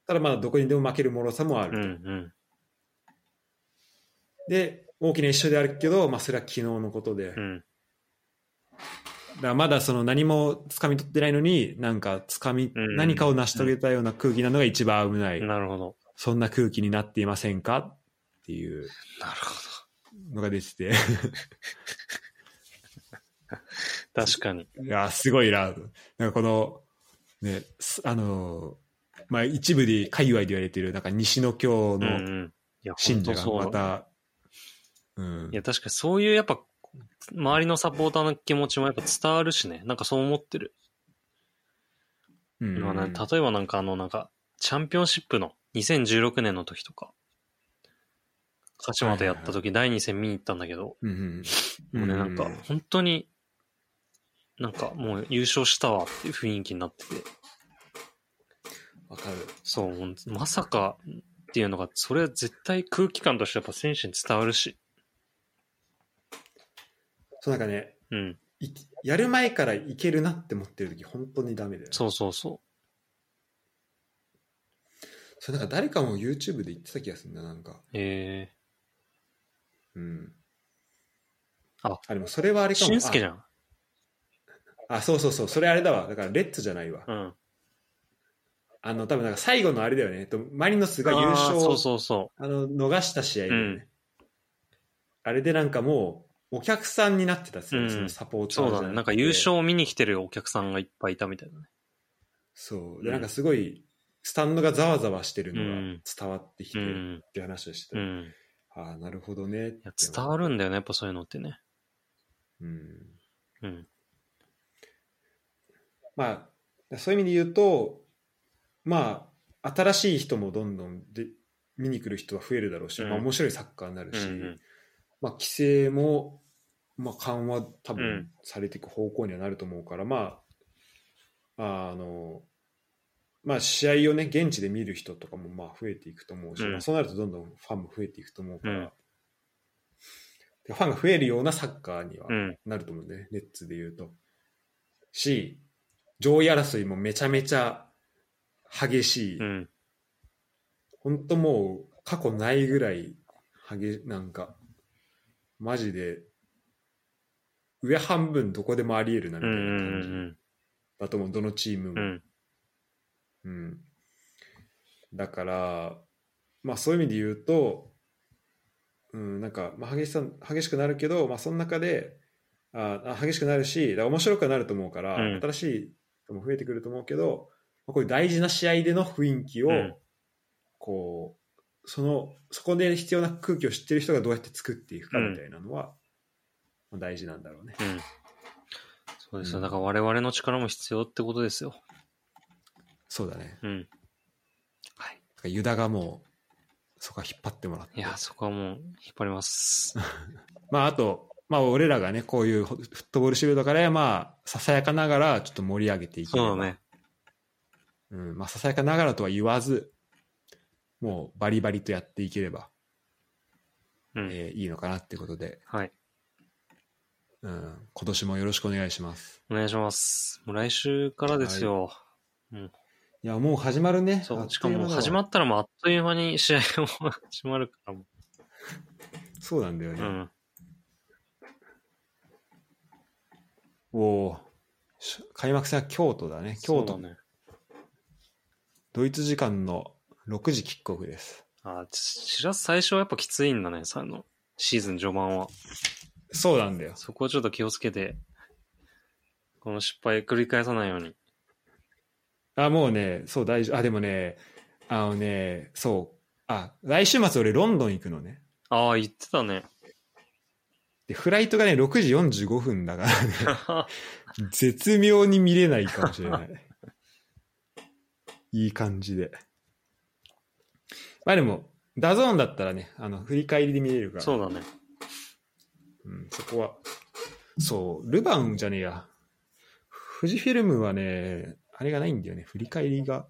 ただまあどこにでも負ける脆さもあると、うんうん、で大きな一緒であるけど、まあ、それは昨日のことで、うん、だからまだその何もつかみ取ってないのになんかつかみ、うん、何かを成し遂げたような空気なのが一番危ない、うん、なるほどそんな空気になっていませんかっていうのが出てて確かにいやすごいな、 なんかこの、ねあのまあ、一部で界隈で言われているなんか西の教の信者がまた、うんうんうん、いや確かにそういうやっぱ周りのサポーターの気持ちもやっぱ伝わるしねなんかそう思ってる、うんうんまあね、例えばなんかあのなんかチャンピオンシップのにせんじゅうろくねんの時とか鹿島とやった時だいに戦見に行ったんだけど、はいはいはい、もうねなんか本当になんかもう優勝したわっていう雰囲気になっててわかるそうまさかっていうのがそれは絶対空気感としてやっぱ選手に伝わるしそうなんかね、うん、やる前からいけるなって思ってる時本当にダメだよね。そうそうそうそれなんか誰かも YouTube で言ってた気がするんだ、なんか。へえー。うん。あ、あでもそれはあれかも。しんすけじゃん。あ、そうそうそう、それあれだわ。だからレッツじゃないわ。うん。あの多分なんか最後のあれだよね。マリノスが優勝を、そうそうそう、あの逃した試合だよね、うん。あれでなんかもうお客さんになってたっすよね、うん、そのサポーターじゃなくて。そうだね。なんか優勝を見に来てるお客さんがいっぱいいたみたいなね。そう。でなんかすごいスタンドがざわざわしてるのが伝わってきてるって話をしてた。うんうん、ああなるほどね。いや伝わるんだよねやっぱそういうのってね。うん。うん。まあそういう意味で言うと。まあ、新しい人もどんどんで見に来る人は増えるだろうし、うんまあ、面白いサッカーになるし、うんうんまあ、規制も、まあ、緩和多分されていく方向にはなると思うから、うんまああのまあ、試合を、ね、現地で見る人とかもまあ増えていくと思うし、うんまあ、そうなるとどんどんファンも増えていくと思うから、うん、ファンが増えるようなサッカーにはなると思うんだよね、うん、レッツで言うとし上位争いもめちゃめちゃ激しい、うん、本当もう過去ないぐらい激なんかマジで上半分どこでもありえるなみたいな感じだと思うどのチームも、うんうん、だからまあそういう意味で言うと、うん、なんか、まあ、激しさ激しくなるけど、まあ、その中であ激しくなるしだ面白くなると思うから、うん、新しい人も増えてくると思うけどこういう大事な試合での雰囲気を、うん、こうそのそこで必要な空気を知ってる人がどうやって作っていくかみたいなのは、うん、大事なんだろうね、うん、そうですよ、うん、だから我々の力も必要ってことですよ。そうだね、うんはい、だからユダがもうそこは引っ張ってもらっていやそこはもう引っ張りますまああとまあ俺らがねこういうフットボールシビルとかで、まあ、ささやかながらちょっと盛り上げていく。そうだねうんまあ、ささやかながらとは言わずもうバリバリとやっていければ、うんえー、いいのかなってことで、はいうん、今年もよろしくお願いします。お願いします。もう来週からですよ、はいうん、いやもう始まるね。そうしかも始まったらもうあっという間に試合も始まるからもそうなんだよね、うん、おー開幕戦は京都だね。京都ねドイツ時間のろくじキックオフです。ああ、知らず最初はやっぱきついんだね、あのシーズン序盤は。そうなんだよ。そこをちょっと気をつけて、この失敗繰り返さないように。あ、もうね、そう大丈夫。あ、でもね、あのね、そう、あ、来週末俺ロンドン行くのね。ああ、行ってたね。でフライトがねろくじよんじゅうごふんだからね、絶妙に見れないかもしれない。いい感じで。まあでも、ダゾーンだったらね、あの振り返りで見れるから。そうだね。うん、そこは。そう、ルヴァンじゃねえや。富士フィルムはね、あれがないんだよね、振り返りが。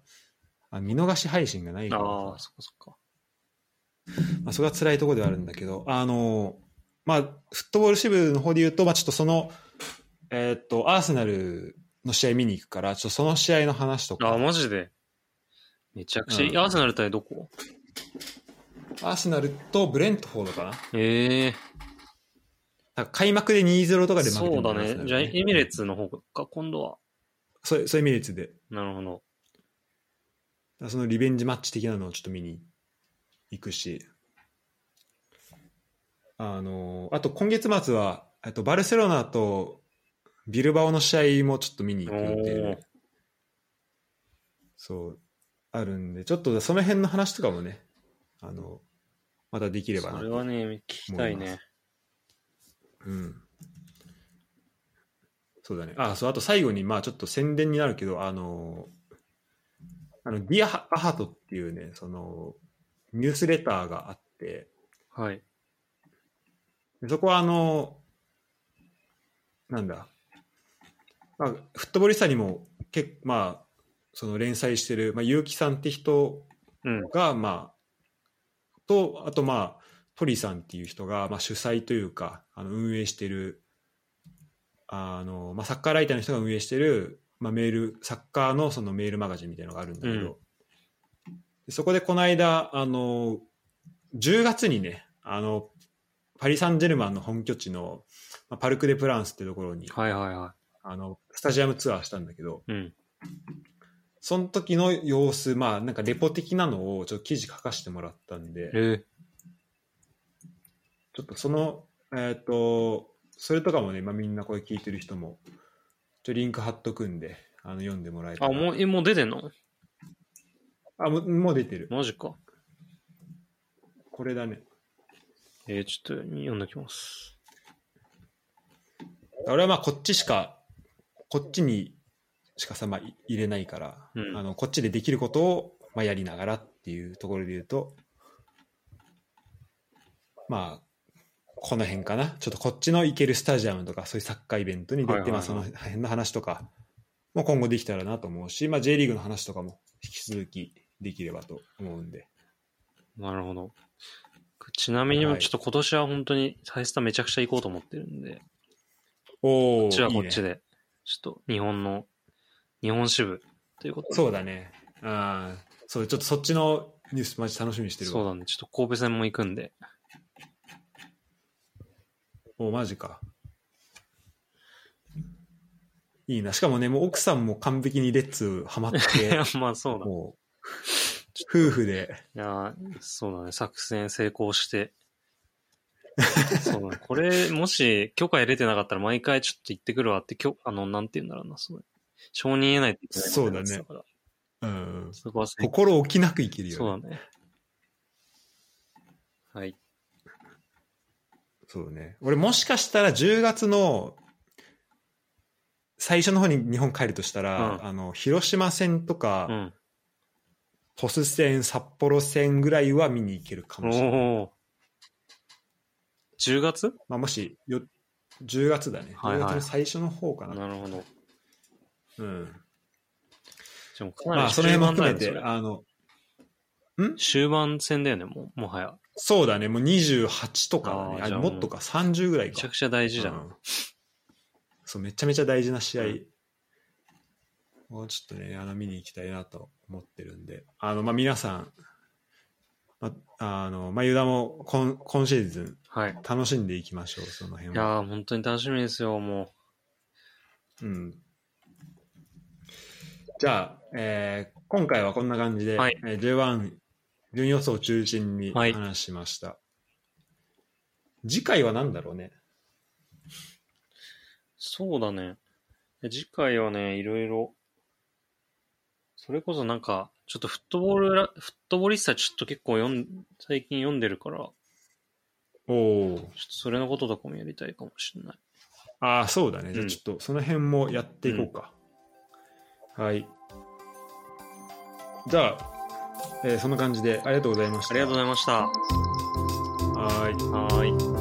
あ見逃し配信がないから。ああ、そっかそっか。まあ、それは辛いところではあるんだけど、あの、まあ、フットボール支部の方で言うと、まあちょっとその、えー、っと、アーセナルの試合見に行くから、ちょっとその試合の話とか。あ、マジで。めちゃくちゃいい、うん、アーセナル対どこ？アーセナルとブレントフォードかな。へえ。なんか開幕で にたいゼロ とかで負けてるんだよね。そうだね。じゃあエミレッツの方か今度は。そう、そうエミレッツで。なるほど。だそのリベンジマッチ的なのをちょっと見に行くし、あのあと今月末はあとバルセロナとビルバオの試合もちょっと見に行く予定で。そう。あるんでちょっとその辺の話とかもねあのまたできればな。それはね聞きたいね。うんそうだね。あそうあと最後にまあちょっと宣伝になるけどあのあのディアアハトっていうねそのニュースレターがあってはいでそこはあのなんだ、まあ、フットボリスタにも結構まあその連載してる、まあ、ゆうきさんって人が、うん、まあとあとまあトリさんっていう人が、まあ、主催というかあの運営してるあの、まあ、サッカーライターの人が運営してる、まあ、メールサッカーのそのメールマガジンみたいなのがあるんだけど、うん、そこでこの間あのじゅうがつにねあのパリ・サンジェルマンの本拠地のパルク・デ・プランスってところに、はいはいはい、あのスタジアムツアーしたんだけど、うん、その時の様子、まあなんかレポ的なのをちょっと記事書かせてもらったんで、えー、ちょっとそのえっとそれとかもね、今みんなこれ聞いてる人もちょリンク貼っとくんであの読んでもらえたら。あ、もう、もう出てんの？あ、もう、もう出てる。マジか。これだね。えー、ちょっと読んできます。俺はまあこっちしかこっちにしかさ、まあ、入れないから、うん、あのこっちでできることを、まあ、やりながらっていうところで言うと、まあこの辺かな。ちょっとこっちの行けるスタジアムとかそういうサッカーイベントに出て、はいはいはい、まあ、その辺の話とかも今後できたらなと思うし、まあ、J リーグの話とかも引き続きできればと思うんで。なるほど。ちなみにもちょっと今年は本当にサイスタめちゃくちゃ行こうと思ってるんで、おー、こっちはこっちでいい、ね、ちょっと日本の日本支部ということで。そうだね。ああ、そう、ちょっとそっちのニュースマジ楽しみにしてるわ。そうだね。ちょっと神戸戦も行くんで。おー、マジか。いいな。しかもね、もう奥さんも完璧にレッツハマって。いや、まあそうだ。もう夫婦で。いや、そうだね。作戦成功して。そうだね。これ、もし、許可得れてなかったら、毎回ちょっと行ってくるわって、きょあの、なんて言うんだろうな、その承認得ないって言ってたから。そうだね。うん。そこは心置きなく行けるよね。そうだね。はい。そうだね。俺、もしかしたらじゅうがつの、最初の方に日本帰るとしたら、うん、あの、広島戦とか、うん、鳥栖戦、札幌戦ぐらいは見に行けるかもしれない。おじゅうがつ、まあ、もしよじゅうがつだね、はいはい、じゅうがつの最初の方かな。なるほど。うん。でもかなり、まあ、その辺も含めて、あの、ん？終盤戦だよね、もう、もはや。そうだね、もうにじゅうはちとかだね、あ、もっとかさんじゅうぐらいか。めちゃくちゃ大事じゃん。うん、そう、めちゃめちゃ大事な試合。うん、もうちょっとね、あの見に行きたいなと思ってるんで、あの、まあ、皆さん、まあのまあ、ユダも今、今シーズン、はい、楽しんでいきましょう、その辺は。いや、本当に楽しみですよ、もう。うん。じゃあ、えー、今回はこんな感じで、はい、えー、ジェイワン 順予想を中心に話しました。はい、次回は何だろうね。そうだね。次回はね、いろいろ。それこそなんか、ちょっとフットボール、フットボリスタちょっと結構読ん、最近読んでるから、おお、ちょっとそれのこととかもやりたいかもしれない。ああ、そうだね。うん、じゃあちょっとその辺もやっていこうか。うん、はい。じゃあ、えー、そんな感じでありがとうございました。ありがとうございました。はい。はい。